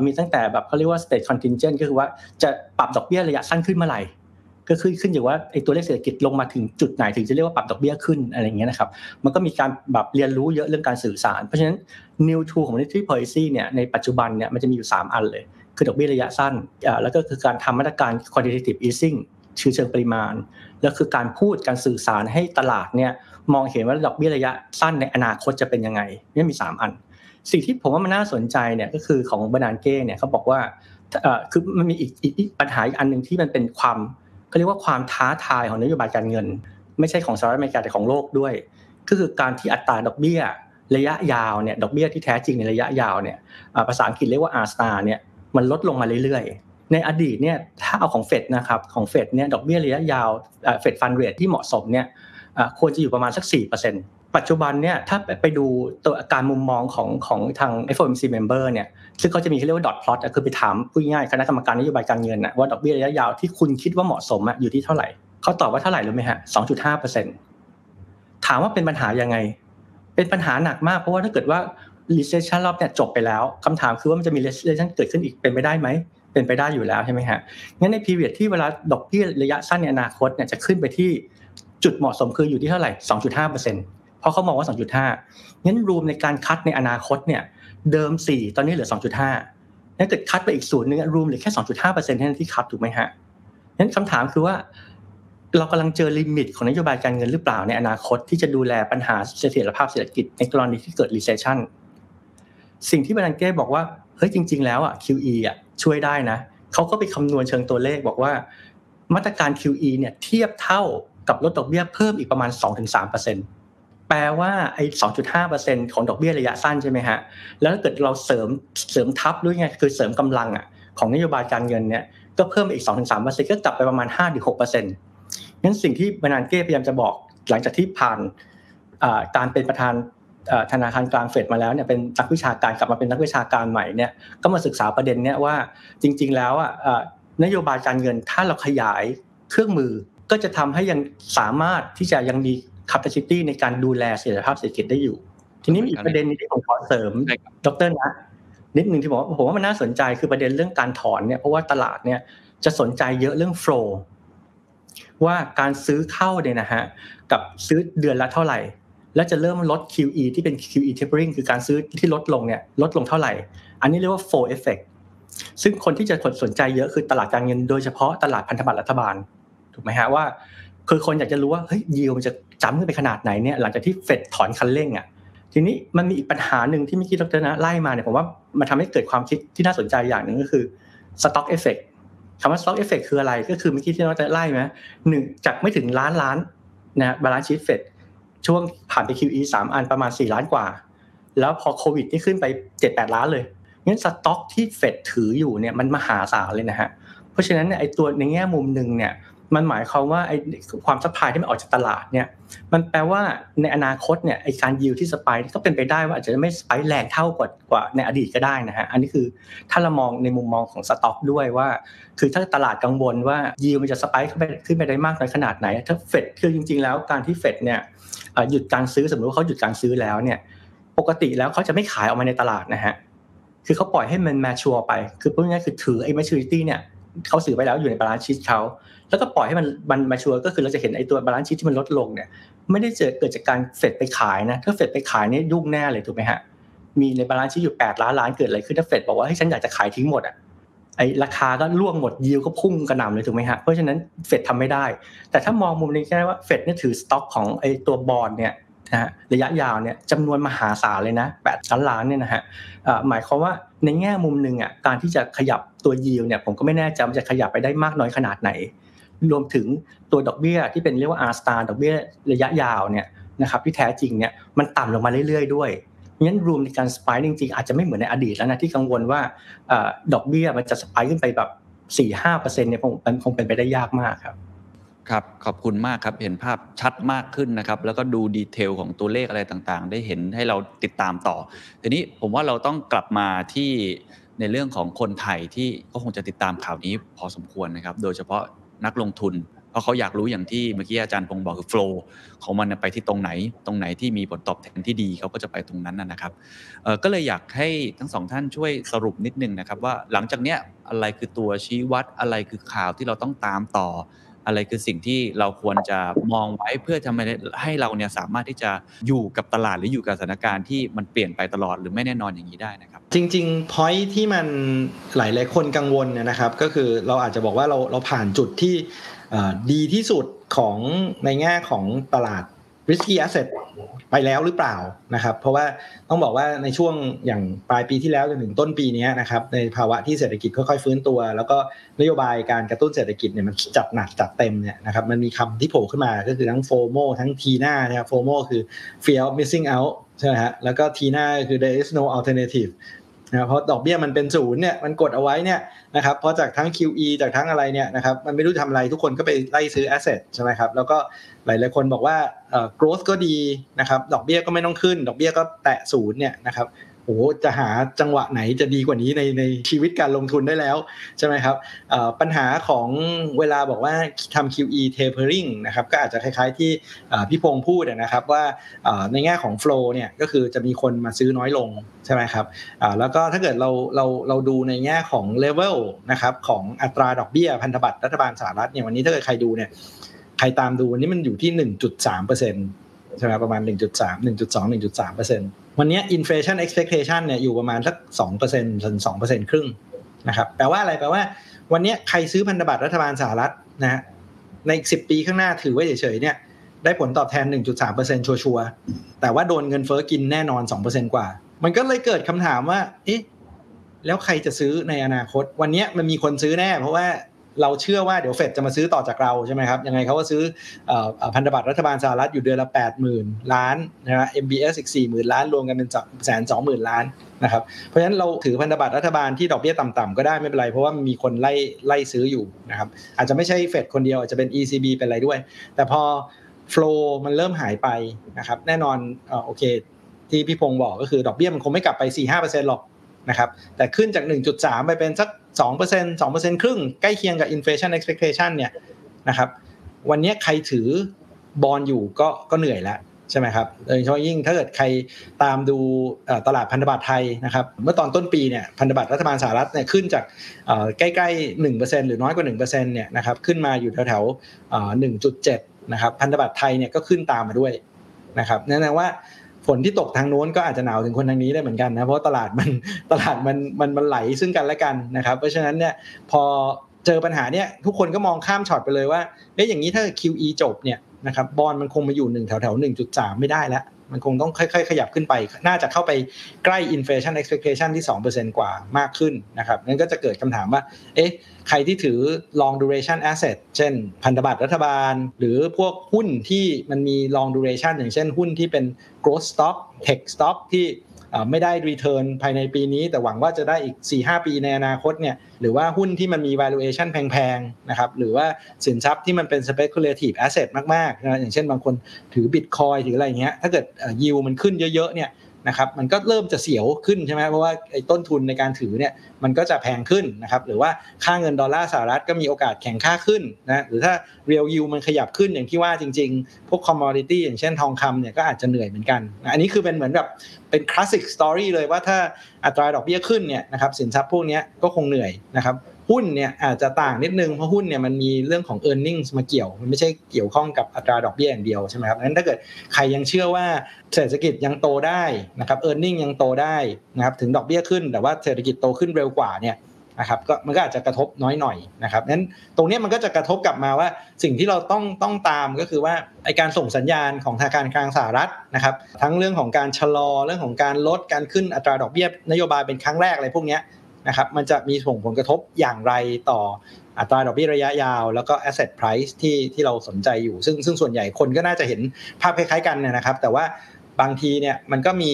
มีตั้งแต่แบบเขาเรียกว่า state contingent ก็คือว่าจะปรับดอกเบี้ยระยะสั้นขึ้นเมื่อไหร่ก็ขึ้นอยู่ว่าไอ้ตัวเลขเศรษฐกิจลงมาถึงจุดไหนถึงจะเรียกว่าปรับดอกเบี้ยขึ้นอะไรอย่างเงี้ยนะครับมันก็มีการแบบเรียนรู้เยอะเรื่องการสื่อสารเพราะฉะนั้น new tool ของ monetary policy เนี่ยในปัจจุบันเนี่ยมันจะมีอยู่3อันเลยคือดอกเบี้ยระยะสั้นแล้วก็คือการทำมาตรการ quantitative easing เชิงปริมาณแล้วคือการพูดการสื่อสารให้ตลาดเนี่ยมองเห็นว่าดอกเบี้ยระยะสั้นในอนาคตจะเป็นยังไงนี่มี3อันสิ่งที่ผมว่ามันน่าสนใจเนี่ยก็คือของบานันเก้เนี่ยเขาบอกว่าคือมันมีอีกปัญหาอีกอันนึงที่มันเป็นความก็เรียกว่าความท้าทายของนโยบายการเงินไม่ใช่ของสหรัฐอเมริกาแต่ของโลกด้วยก็คือการที่อัตราดอกเบี้ยระยะยาวเนี่ยดอกเบี้ยที่แท้จริงในระยะยาวเนี่ยภาษาอังกฤษเรียกว่า R star เนี่ยมันลดลงมาเรื่อยๆในอดีตเนี่ยถ้าเอาของ Fed นะครับของ Fed เนี่ยดอกเบี้ยระยะยาว Fed Fund Rate ที่เหมาะสมเนี่ยควรจะอยู่ประมาณสัก 4% ปัจจุบันเนี่ยถ้าไปดูตัวการมุมมองของทาง FOMC member เนี่ยซึ่งเขาจะมีเค้าเรียกว่า dot plot คือไปถามพูดง่ายๆคณะกรรมการนโยบายการเงินน่ะว่าดอกเบี้ยระยะยาวที่คุณคิดว่าเหมาะสมอยู่ที่เท่าไหร่เขาตอบว่าเท่าไหร่รู้มั้ยฮะ 2.5% ถามว่าเป็นปัญหายังไงเป็นปัญหาหนักมากเพราะว่าถ้าเกิดว่า recession รอบเนี่ยจบไปแล้วคำถามคือว่ามันจะมี recession เกิดขึ้นอีกเป็นไปได้มั้ยเป็นไปได้อยู่แล้วใช่มั้ยฮะงั้นใน period ที่เวลาดอกเบี้ยระยะสั้นในอนาคตเนี่ยจะขึ้นไปที่จุดเหมาะสมคืออยู่ที่เท่าไหร่ 2.5% เพราะเขามองว่า 2.5 งั้นรูมในการคัดในอนาคตเนี่ยเดิม4ตอนนี้เหลือ 2.5 งั้นเกิดคัดไปอีก0นึงอ่ะรูมเหลือแค่ 2.5% เท่านั้นที่คัดถูกมั้ยฮะงั้นคำถามคือว่าเรากำลังเจอลิมิตของนโยบายการเงินหรือเปล่าในอนาคตที่จะดูแลปัญหาเสถียรภาพเศรษฐกิจในกรณีที่เกิด recession สิ่งที่บานันเก้บอกว่าเฮ้ยจริงๆแล้วอ่ะ QE อ่ะช่วยได้นะเขาก็ไปคำนวณเชิงตัวเลขบอกว่ามาตรการ QE เนี่ยเทียบเท่ากับลดดอกเบี้ยเพิ่มอีกประมาณ 2-3% แปลว่าไอ้ 2.5% ของดอกเบี้ยระยะสั้นใช่ไหมฮะแล้วถ้าเกิดเราเสริมทับด้วยไงคือเสริมกำลังอ่ะของนโยบายการเงินเนี่ยก็เพิ่มอีก 2-3% ก็กลับไปประมาณ 5-6% งั้นสิ่งที่บานันเก้พยายามจะบอกหลังจากที่ผ่านการเป็นประธานธนาคารกลางเฟดมาแล้วเนี่ยเป็นนักวิชาการกลับมาเป็นนักวิชาการใหม่เนี่ยก็มาศึกษาประเด็นเนี่ยว่าจริงๆแล้วอ่ะนโยบายการเงินถ้าเราขยายเครื่องมือก็จะทำให้ยังสามารถที่จะยังมี capacity ในการดูแลเสถียรภาพเศรษฐกิจได้อยู่ทีนี้มีอีกประเด็นนึงที่ผมขอเสริมดร. ณ นิดนึงที่บอกผมว่ามันน่าสนใจคือประเด็นเรื่องการถอนเนี่ยเพราะว่าตลาดเนี่ยจะสนใจเยอะเรื่อง flow ว่าการซื้อเข้าเนี่ยนะฮะกับซื้อเดือนละเท่าไหร่และจะเริ่มลด QE ที่เป็น QE Tapering คือการซื้อที่ลดลงเนี่ยลดลงเท่าไหร่อันนี้เรียกว่า flow effect ซึ่งคนที่จะสนใจเยอะคือตลาดการเงินโดยเฉพาะตลาดพันธบัตรรัฐบาลถูกไหมฮะว่าคือคนอยากจะรู้ว่าเฮ้ย yield มันจะจ้ำขึ้นไปขนาดไหนเนี่ยหลังจากที่ Fed ถอนคันเร่งอ่ะทีนี้มันมีอีกปัญหาหนึ่งที่เมื่อกี้ดร.นะไล่มาเนี่ยผมว่ามันทำให้เกิดความคิดที่น่าสนใจอย่างหนึ่งก็คือ stock effect คำว่า stock effect คืออะไรก็คือเมื่อกี้ที่เราจะไล่ไหมหนึ่งจากไม่ถึงล้านนะ balance sheet Fed ช่วงผ่านไป QE 3 อันประมาณ4ล้านกว่าแล้วพอโควิดนี่ขึ้นไป 7-8 ล้านเลยงั้น stock ที่ Fed ถืออยู่เนี่ยมันมหาศาลเลยนะฮะเพราะฉะนั้นเนี่ยไอ้ตัวในแง่มุมนึงเนี่ยมันหมายความว่าไอ้ความซัพพลายที่มันออกจากตลาดเนี่ยมันแปลว่าในอนาคตเนี่ยไอ้การยิลด์ที่สไปค์ก็เป็นไปได้ว่าอาจจะไม่สไปค์แรงเท่ากว่าในอดีตก็ได้นะฮะอันนี้คือถ้าเรามองในมุมมองของสต็อกด้วยว่าคือถ้าตลาดกังวลว่ายิลด์มันจะสไปค์ขึ้นไปได้มากน้อยขนาดไหนถ้าเฟดคือจริงๆแล้วการที่เฟดเนี่ยหยุดการซื้อสมมติว่าเขาหยุดการซื้อแล้วเนี่ยปกติแล้วเขาจะไม่ขายออกมาในตลาดนะฮะคือเขาปล่อยให้มันแมชัวร์ไปคือพูดง่ายๆคือถือไอ้แมชัวริตี้เนี่ยเขาซื้อไปแล้วอยู่ในบาลานซ์ชีทเขาแล้วก็ปล่อยให้มันมาชัวร์ก็คือเราจะเห็นไอ้ตัวบาลานซ์ชีทที่มันลดลงเนี่ยไม่ได้เกิดจากการเฟดไปขายนะถ้าเฟดไปขายเนี่ยยุ่งแน่เลยถูกมั้ยฮะมีในบาลานซ์ชีทอยู่8ล้านล้านเกิดอะไรขึ้นถ้าเฟดบอกว่าให้ฉันอยากจะขายทิ้งหมดอ่ะไอ้ราคาก็ร่วงหมดยิลด์ก็พุ่งกระหน่ำเลยถูกมั้ยฮะเพราะฉะนั้นเฟดทำไม่ได้แต่ถ้ามองมุมนี้ก็ได้ว่าเฟดเนี่ยถือสต็อกของไอ้ตัวบอนด์เนี่ยนะฮะระยะยาวเนี่ยจำนวนมหาศาลเลยนะ8ล้านล้านเนี่ยนะฮะหมายความว่าในแง่มุมนึงอ่ะการที่จะขยับตัว yield เนี่ยผมก็ไม่แน่ใจว่าจะขยับไปได้มากน้อยขนาดไหนรวมถึงตัวดอกเบี้ยที่เป็นเรียกว่า R star ดอกเบี้ยระยะยาวเนี่ยนะครับที่แท้จริงเนี่ยมันต่ำลงมาเรื่อยๆด้วยงั้น room ในการ spike จริงๆอาจจะไม่เหมือนในอดีตแล้วนะที่กังวลว่าดอกเบี้ยมันจะ spike ขึ้นไปแบบ 4-5% เนี่ยมันคงเป็นไปได้ยากมากครับครับขอบคุณมากครับเห็นภาพชัดมากขึ้นนะครับแล้วก็ดูดีเทลของตัวเลขอะไรต่างๆได้เห็นให้เราติดตามต่อทีนี้ผมว่าเราต้องกลับมาที่ในเรื่องของคนไทยที่ก็คงจะติดตามข่าวนี้พอสมควรนะครับโดยเฉพาะนักลงทุนเพราะเขาอยากรู้อย่างที่เมื่อกี้อาจารย์พงศ์บอกคือ flow ของมันไปที่ตรงไหนที่มีผลตอบแทนที่ดีเขาก็จะไปตรงนั้นนะครับก็เลยอยากให้ทั้งสองท่านช่วยสรุปนิดนึงนะครับว่าหลังจากเนี้ยอะไรคือตัวชี้วัดอะไรคือข่าวที่เราต้องตามต่ออะไรคือสิ่งที่เราควรจะมองไว้เพื่อทำให้เราเนี่ยสามารถที่จะอยู่กับตลาดหรืออยู่กับสถานการณ์ที่มันเปลี่ยนไปตลอดหรือไม่แน่นอนอย่างนี้ได้นะครับจริงๆ point ที่มันหลายๆคนกังวลเนี่ยนะครับก็คือเราอาจจะบอกว่าเราผ่านจุดที่ดีที่สุดของในแง่ของตลาด risky asset ไปแล้วหรือเปล่านะครับเพราะว่าต้องบอกว่าในช่วงอย่างปลายปีที่แล้วจนถึงต้นปีนี้นะครับในภาวะที่เศรษฐกิจค่อยๆฟื้นตัวแล้วก็นโยบายการกระตุ้นเศรษฐกิจเนี่ยมันจัดหนักจัดเต็มเนี่ยนะครับมันมีคำที่โผล่ขึ้นมาก็คือทั้ง FOMO ทั้ง TINA นะครับ FOMO คือ Fear of Missing Out ใช่มั้ยฮะแล้วก็ TINA คือ There is no alternative นะเพราะดอกเบี้ยมันเป็น0เนี่ยมันกดเอาไว้เนี่ยนะครับเพราะจากทั้ง QE จากทั้งอะไรเนี่ยนะครับมันไม่รู้ทำอะไรทุกคนก็ไปไล่ซื้อ asset ใช่ไหมครับแล้วก็หลายๆคนบอกว่าgrowth ก็ดีนะครับดอกเบี้ยก็ไม่ต้องขึ้นดอกเบี้ยก็แตะ0เนี่ยนะครับโอ้จะหาจังหวะไหนจะดีกว่านี้ในชีวิตการลงทุนได้แล้วใช่ไหมครับปัญหาของเวลาบอกว่าทำ QE tapering นะครับก็อาจจะคล้ายๆที่พี่พงษ์พูดนะครับว่าในแง่ของ flow เนี่ยก็คือจะมีคนมาซื้อน้อยลงใช่ไหมครับแล้วก็ถ้าเกิดเราดูในแง่ของ level นะครับของอัตราดอกเบี้ยพันธบัตรรัฐบาลสหรัฐเนี่ยวันนี้ถ้าเกิดใครดูเนี่ยใครตามดูวันนี้มันอยู่ที่ 1.3% ใช่ไหมประมาณ 1.3 1.2 1.3%วันนี้ inflation expectation เนี่ยอยู่ประมาณสัก 2% ถึง 2% ครึ่งนะครับแปลว่าอะไรแปลว่าวันนี้ใครซื้อพันธบัตรรัฐบาลสหรัฐนะฮะในอีก10ปีข้างหน้าถือไว้เฉยๆเนี่ยได้ผลตอบแทน 1.3% ชัวร์ๆแต่ว่าโดนเงินเฟ้อกินแน่นอน 2% กว่ามันก็เลยเกิดคำถามว่าเอ๊ะแล้วใครจะซื้อในอนาคตวันนี้มันมีคนซื้อแน่เพราะว่าเราเชื่อว่าเดี๋ยวเฟดจะมาซื้อต่อจากเราใช่ไหมครับยังไงเขาก็ซื้อพันธบัตรรัฐบาลสหรัฐอยู่เดือนละ 80,000 ล้านนะฮะ MBS อีก 40,000 ล้านรวมกันเป็น 120,000 ล้านนะครับเพราะฉะนั้นเราถือพันธบัตรรัฐบาลที่ดอกเบี้ยต่ำๆก็ได้ไม่เป็นไรเพราะว่ามีคนไล่ซื้ออยู่นะครับอาจจะไม่ใช่เฟดคนเดียวอาจจะเป็น ECB เป็นอะไรด้วยแต่พอ flow มันเริ่มหายไปนะครับแน่นอนโอเคที่พี่พงษ์บอกก็คือดอกเบี้ยมันคงไม่กลับไป 4-5% หรอกนะครับแต่ขึ้นจาก 1.3 ไปเป็นสัก 2% 2% ครึ่งใกล้เคียงกับ inflation expectation เนี่ยนะครับวันนี้ใครถือบอนด์อยู่ก็เหนื่อยแล้ว ใช่ไหมครับโดยเฉพาะยิ่งถ้าเกิดใครตามดูตลาดพันธบัตรไทยนะครับเมื่อตอนต้นปีเนี่ยพันธบัตรรัฐบาลสหรัฐเนี่ยขึ้นจากใกล้ๆ 1% หรือน้อยกว่า 1% เนี่ยนะครับขึ้นมาอยู่แถวๆ 1.7 นะครับพันธบัตรไทยเนี่ยก็ขึ้นตามมาด้วยนะครับนั่นแปลว่าฝนที่ตกทางโน้นก็อาจจะหนาวถึงคนทางนี้ได้เหมือนกันนะเพราะตลาดมันไหลซึ่งกันและกันนะครับเพราะฉะนั้นเนี่ยพอเจอปัญหาเนี่ยทุกคนก็มองข้ามช็อตไปเลยว่าเอ๊ะอย่างนี้ถ้า QE จบเนี่ยนะครับบอนด์มันคงมาอยู่1แถวๆ 1.3 ไม่ได้แล้วมันคงต้องค่อยๆขยับขึ้นไปน่าจะเข้าไปใกล้ inflation expectation ที่ 2% กว่ามากขึ้นนะครับงั้นก็จะเกิดคำถามว่าเอ๊ะใครที่ถือ long duration asset เช่นพันธบัตรรัฐบาลหรือพวกหุ้นที่มันมี long duration อย่างเช่นหุ้นที่เป็น growth stock tech stock ที่ไม่ได้ return ภายในปีนี้แต่หวังว่าจะได้อีก 4-5 ปีในอนาคตเนี่ยหรือว่าหุ้นที่มันมี valuation แพงๆนะครับหรือว่าสินทรัพย์ที่มันเป็น speculative asset มากๆนะอย่างเช่นบางคนถือ Bitcoin ถืออะไรอย่างเงี้ยถ้าเกิดyield มันขึ้นเยอะๆเนี่ยนะครับมันก็เริ่มจะเสียวขึ้นใช่ไหมเพราะว่าไอ้ต้นทุนในการถือเนี่ยมันก็จะแพงขึ้นนะครับหรือว่าค่าเงินดอลลาร์สหรัฐก็มีโอกาสแข็งค่าขึ้นนะหรือถ้า real yield มันขยับขึ้นอย่างที่ว่าจริงๆพวก commodity อย่างเช่นทองคำเนี่ยก็อาจจะเหนื่อยเหมือนกันนะอันนี้คือเป็นเหมือนแบบเป็นคลาสสิกสตอรี่เลยว่าถ้าอัตราดอกเบี้ยขึ้นเนี่ยนะครับสินทรัพย์พวกนี้ก็คงเหนื่อยนะครับหุ้นเนี่ยอาจจะต่างนิดนึงเพราะหุ้นเนี่ยมันมีเรื่องของ earnings มาเกี่ยวมันไม่ใช่เกี่ยวข้องกับอัตราดอกเบี้ยอย่างเดียวใช่ไหมครับงั้นถ้าเกิดใครยังเชื่อว่าเศรษฐกิจยังโตได้นะครับ earning ยังโตได้นะครับถึงดอกเบี้ยขึ้นแต่ว่าเศรษฐกิจโตขึ้นเร็วกว่าเนี่ยนะครับก็มันก็อาจจะกระทบน้อยหน่อยนะครับงั้นตรงนี้มันก็จะกระทบกลับมาว่าสิ่งที่เราต้องตามก็คือว่าไอ้การส่งสัญญาณของธนาคารกลางสหรัฐนะครับทั้งเรื่องของการชะลอเรื่องของการลดการขึ้นอัตราดอกเบี้ยนโยบายเป็นครั้งแรกอะไรพวกนี้นะครับมันจะมีส่งผลกระทบอย่างไรต่ออัตราดอกเบี้ยระยะยาวแล้วก็ asset price ที่เราสนใจอยู่ซึ่งส่วนใหญ่คนก็น่าจะเห็นภาพคล้ายๆกันนะครับแต่ว่าบางทีเนี่ยมันก็มี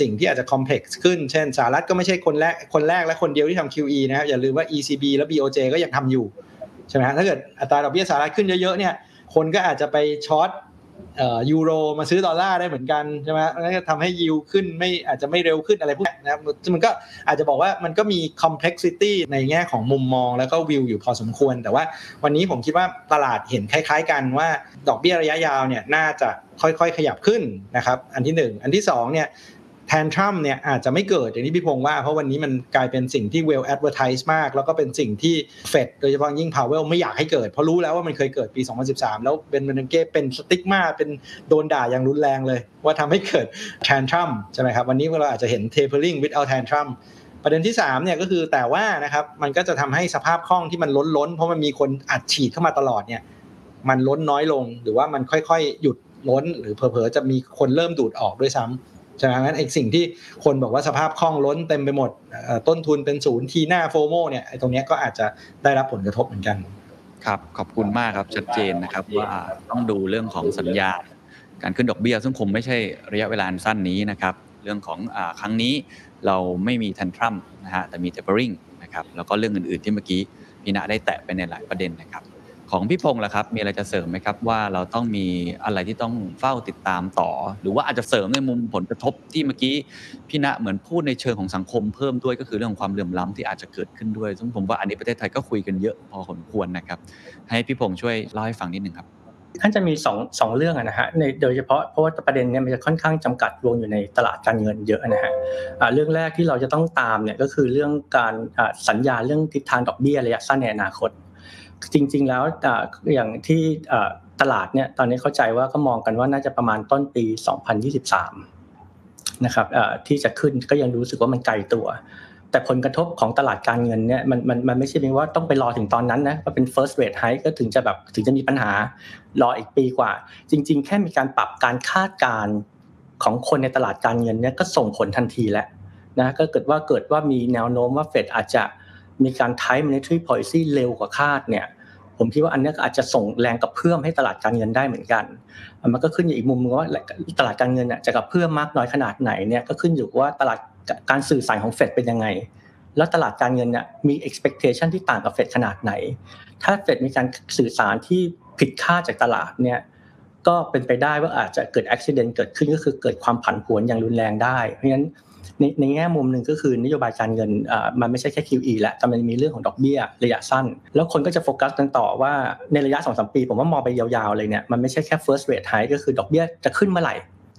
สิ่งที่อาจจะ complex ขึ้นเช่นสหรัฐก็ไม่ใช่คนแรกและคนเดียวที่ทำ QE นะครับอย่าลืมว่า ECB และ BOJ ก็ยังทำอยู่ใช่ไหมฮะถ้าเกิดอัตราดอกเบี้ยสหรัฐขึ้นเยอะๆเนี่ยคนก็อาจจะไปช็อตยูโรมาซื้อดอลลาร์ได้เหมือนกันใช่ไหมนั่นก็ทำให้ยิวขึ้นไม่อาจจะไม่เร็วขึ้นอะไรพวกนี้นะครับมันก็อาจจะบอกว่ามันก็มีคอมเพล็กซิตี้ในแง่ของมุมมองแล้วก็วิวอยู่พอสมควรแต่ว่าวันนี้ผมคิดว่าตลาดเห็นคล้ายๆกันว่าดอกเบี้ยระยะยาวเนี่ยน่าจะค่อยๆขยับขึ้นนะครับอันที่หนึ่งอันที่สองเนี่ยแทนทรัมเนี่ยอาจจะไม่เกิดอย่างที่พี่พงษ์ว่าเพราะวันนี้มันกลายเป็นสิ่งที่ well advertised มากแล้วก็เป็นสิ่งที่ Fed โดยเฉพาะยิ่ง Powell ไม่อยากให้เกิดเพราะรู้แล้วว่ามันเคยเกิดปี2013แล้วเป็นมันเป็นสติ๊กมาเป็นโดนด่าอย่างรุนแรงเลยว่าทำให้เกิดแทนทรัมใช่ไหมครับวันนี้เราอาจจะเห็น tapering without แทนทรัมประเด็นที่3เนี่ยก็คือแต่ว่านะครับมันก็จะทำให้สภาพคล่องที่มันล้นเพราะมันมีคนอัดฉีดเข้ามาตลอดเนี่ยมันล้นน้อยลงหรือว่ามันค่อยๆหยุดล้นหรือเผลอๆจะมีคนเริ่มดูดออกด้วยซ้ำฉะนั้นไอ้สิ่งที่คนบอกว่าสภาพคล่องล้นเต็มไปหมดต้นทุนเป็นศูนย์TINA FOMO เนี่ยไอ้ตรงนี้ก็อาจจะได้รับผลกระทบเหมือนกันครับขอบคุณมากครับชัดเจนนะครับว่าต้องดูเรื่องของสัญญาการขึ้นดอกเบี้ยซึ่งคงไม่ใช่ระยะเวลาสั้นนี้นะครับเรื่องของครั้งนี้เราไม่มีแทนทรัมนะฮะแต่มี Tapering นะครับแล้วก็เรื่องอื่นๆที่เมื่อกี้พี่ณได้แตะไปในหลายประเด็นนะครับของพี่พงษ์ล่ะครับมีอะไรจะเสริมไหมครับว่าเราต้องมีอะไรที่ต้องเฝ้าติดตามต่อหรือว่าอาจจะเสริมในมุมผลกระทบที่เมื่อกี้พี่ณเหมือนพูดในเชิงของสังคมเพิ่มด้วยก็คือเรื่องของความเหลื่อมล้ำที่อาจจะเกิดขึ้นด้วยซึ่งผมว่าอันนี้ประเทศไทยก็คุยกันเยอะพอสมควรนะครับให้พี่พงษ์ช่วยเล่าให้ฟังนิดนึงครับท่านจะมี2เรื่องนะฮะในโดยเฉพาะเพราะว่าประเด็นเนี่ยมันจะค่อนข้างจำกัดวงอยู่ในตลาดการเงินเยอะนะฮะเรื่องแรกที่เราจะต้องตามเนี่ยก็คือเรื่องการสัญญาเรื่องทิศทางดอกเบี้ยระยะสั้นในอนาคตจริงๆแล้วอย่างที่ตลาดเนี่ยตอนนี้เข้าใจว่าก็มองกันว่าน่าจะประมาณต้นปี2023นะครับที่จะขึ้นก็ยังรู้สึกว่ามันไกลตัวแต่ผลกระทบของตลาดการเงินเนี่ยมันไม่ใช่เพียงว่าต้องไปรอถึงตอนนั้นนะว่าเป็น first rate hike ก็ถึงจะมีปัญหารออีกปีกว่าจริงๆแค่มีการปรับการคาดการณ์ของคนในตลาดการเงินเนี่ยก็ส่งผลทันทีแล้วนะก็เกิดว่ามีแนวโน้มว่า Fed อาจจะมีการ tight monetary policy เร็วกว่าคาดเนี่ยผมคิดว่าอันนี้ก็อาจจะส่งแรงกระเพื่อมให้ตลาดการเงินได้เหมือนกันมันก็ขึ้นอยู่อีกมุมนึงว่าตลาดการเงินน่ะจะกระเพื่อมมากน้อยขนาดไหนเนี่ยก็ขึ้นอยู่ว่าตลาดการสื่อสารของ Fed เป็นยังไงแล้วตลาดการเงินน่ะมี expectation ที่ต่างกับ Fed ขนาดไหนถ้า Fed มีการสื่อสารที่ผิดคาดจากตลาดเนี่ยก็เป็นไปได้ว่าอาจจะเกิด accident เกิดขึ้นก็คือเกิดความผันผวนอย่างรุนแรงได้เพราะฉะนั้น ในแง่มุมนึงก็คือนโยบายการเงินมันไม่ใช่แค่ QE แล้วแต่มันมีเรื่องของดอกเบี้ยระยะสั้นแล้วคนก็จะโฟกัสกันต่อว่าในระยะ 2-3 ปีผมว่ามองไปยาวๆเลยเนี่ยมันไม่ใช่แค่ first rate hike ก็คือดอกเบี้ยจะขึ้นเมื่อไหร่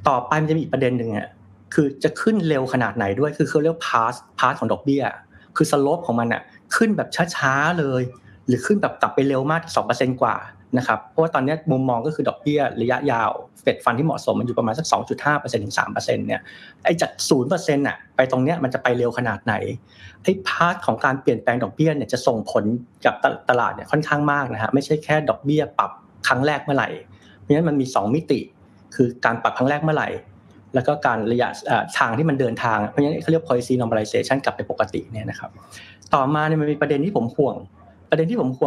ต่อไปมันจะมีอีกประเด็นนึงอ่ะคือจะขึ้นเร็วขนาดไหนด้วยคือเขาเรียก path ของดอกเบี้ยคือ slope ของมันน่ะขึ้นแบบช้าๆเลยหรือขึ้นแบบกลับไปเร็วมาก 2% กว่านะครับเพราะว่าตอนนี้มุมมองก็คือดอกเบี้ยระยะยาวเฟดฟันที่เหมาะสมมันอยู่ประมาณสัก 2.5% ถึง 3% เนี่ยไอ้จาก 0% น่ะไปตรงเนี้ยมันจะไปเร็วขนาดไหนไอ้พาร์ทของการเปลี่ยนแปลงดอกเบี้ยเนี่ยจะส่งผลกับตลาดเนี่ยค่อนข้างมากนะฮะไม่ใช่แค่ดอกเบี้ยปรับครั้งแรกเมื่อไหร่เพราะฉะนั้นมันมี2มิติคือการปรับครั้งแรกเมื่อไหร่แล้วก็การระยะทางที่มันเดินทางเพราะฉะนั้นเค้าเรียก policy normalization กลับไปปกติเนี่ยนะครับต่อมาเนี่ยมันมีประเด็นที่ผมห่วง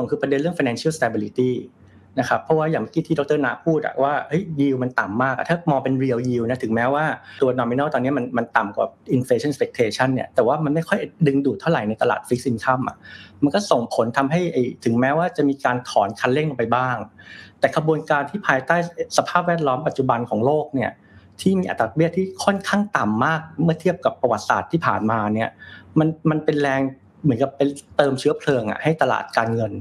คือประเด็นเรื่อง financial stabilityนะครับเพราะว่าอย่างเมื่อกี้ที่ดร.ณพูดอะว่าเฮ้ยยิลด์มันต่ำมากถ้ามองเป็น real yield นะถึงแม้ว่าตัว nominal ตอนนี้มันต่ำกว่า inflation expectation เนี่ยแต่ว่ามันไม่ค่อยดึงดูดเท่าไหร่ในตลาด fixed income อ่ะมันก็ส่งผลทำให้ถึงแม้ว่าจะมีการถอนคันเร่งลงไปบ้างแต่กระบวนการที่ภายใต้สภาพแวดล้อมปัจจุบันของโลกเนี่ยที่มีอัตราดอกเบี้ยที่ค่อนข้างต่ำมากเมื่อเทียบกับประวัติศาสตร์ที่ผ่านมาเนี่ยมันเป็นแรงเหมือนกับเป็นเติมเชื้อเพลิงอ่ะให้ตลาดการเงิน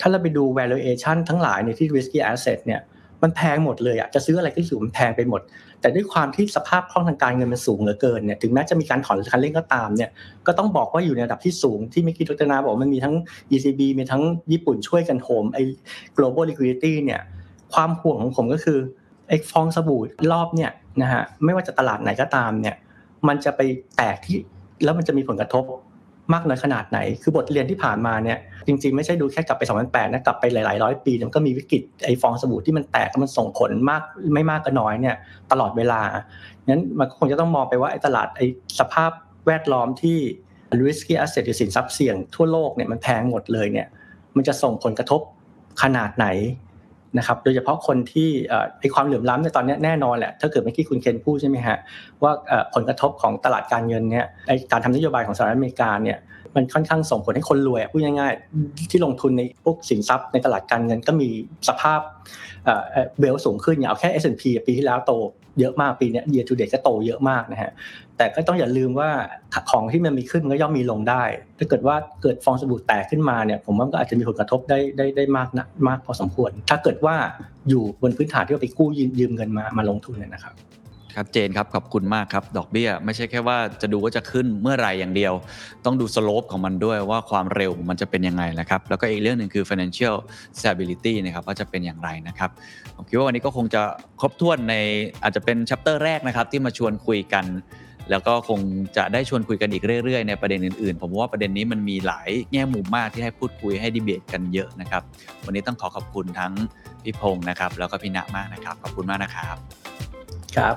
ถ้าเราไปดู valuation ทั้งหลายในที่ risky asset เนี่ยมันแพงหมดเลยอ่ะจะซื้ออะไรก็สูงมันแพงไปหมดแต่ด้วยความที่สภาพคล่องทางการเงินมันสูงเหลือเกินเนี่ยถึงแม้จะมีการถอนคันเร่งก็ตามเนี่ยก็ต้องบอกว่าอยู่ในระดับที่สูงที่เมื่อกี้ดร.ณบอกมันมีทั้ง ECB มีทั้งญี่ปุ่นช่วยกันโหมไอ้ global liquidity เนี่ยความห่วงของผมก็คือไอ้ฟองสบู่รอบเนี่ยนะฮะไม่ว่าจะตลาดไหนก็ตามเนี่ยมันจะไปแตกที่แล้วมันจะมีผลกระทบมากน้อยขนาดไหนคือบทเรียนที่ผ่านมาเนี่ยจริงๆไม่ใช่ดูแค่กลับไป2008นะกลับไปหลายๆร้อยปีมันก็มีวิกฤตไอ้ฟองสบู่ที่มันแตกมันส่งผลมากไม่มากก็น้อยเนี่ยตลอดเวลางั้นมันคงจะต้องมองไปว่าไอ้ตลาดไอ้สภาพแวดล้อมที่ risky asset หรือสินทรัพย์เสี่ยงทั่วโลกเนี่ยมันแพงหมดเลยเนี่ยมันจะส่งผลกระทบขนาดไหนนะครับโดยเฉพาะคนที่ไอ้ความเหลื่อมล้ำในตอนนี้แน่นอนแหละถ้าเกิดเมื่อกี้คุณเคนพูดใช่ไหมฮะว่าผลกระทบของตลาดการเงินเนี่ยไอ้การทำนโยบายของสหรัฐอเมริกาเนี่ยมันค่อนข้างส่งผลให้คนรวยพูดง่ายๆที่ลงทุนในพวกสินทรัพย์ในตลาดการเงินก็มีสภาพเวลสูงขึ้นอย่างเอาแค่ S&P ปีที่แล้วโตเยอะมากปีนี้ year to date ก็โตเยอะมากนะฮะแต่ก็ต้องอย่าลืมว่าของที่มันมีขึ้นมันก็ย่อมมีลงได้ถ้าเกิดว่าเกิดฟองสบู่แตกขึ้นมาเนี่ยผมว่าก็อาจจะมีผลกระทบได้มากนะมากพอสมควรถ้าเกิดว่าอยู่บนพื้นฐานที่เราไปกู้ยืมเงินมาลงทุนเนี่ยนะครับครับเจนครับขอบคุณมากครับดอกเบี้ยไม่ใช่แค่ว่าจะดูว่าจะขึ้นเมื่อไหร่อย่างเดียวต้องดูสโลปของมันด้วยว่าความเร็วของมันจะเป็นยังไงนะครับแล้วก็อีกเรื่องนึงคือ financial stability นะครับว่าจะเป็นอย่างไรนะครับผมคิดว่าวันนี้ก็คงจะครบถ้วนในอาจจะเป็นแชปเตอร์แรกนะครับที่มาชวนคุยกันแล้วก็คงจะได้ชวนคุยกันอีกเรื่อยๆในประเด็นอื่นๆผมว่าประเด็นนี้มันมีหลายแง่มุมมากที่ให้พูดคุยให้ดีเบตกันเยอะนะครับวันนี้ต้องขอบคุณทั้งพี่พงษ์นะครับแล้วก็พี่ณมากนะครับขอบคุณมากนะครับครับ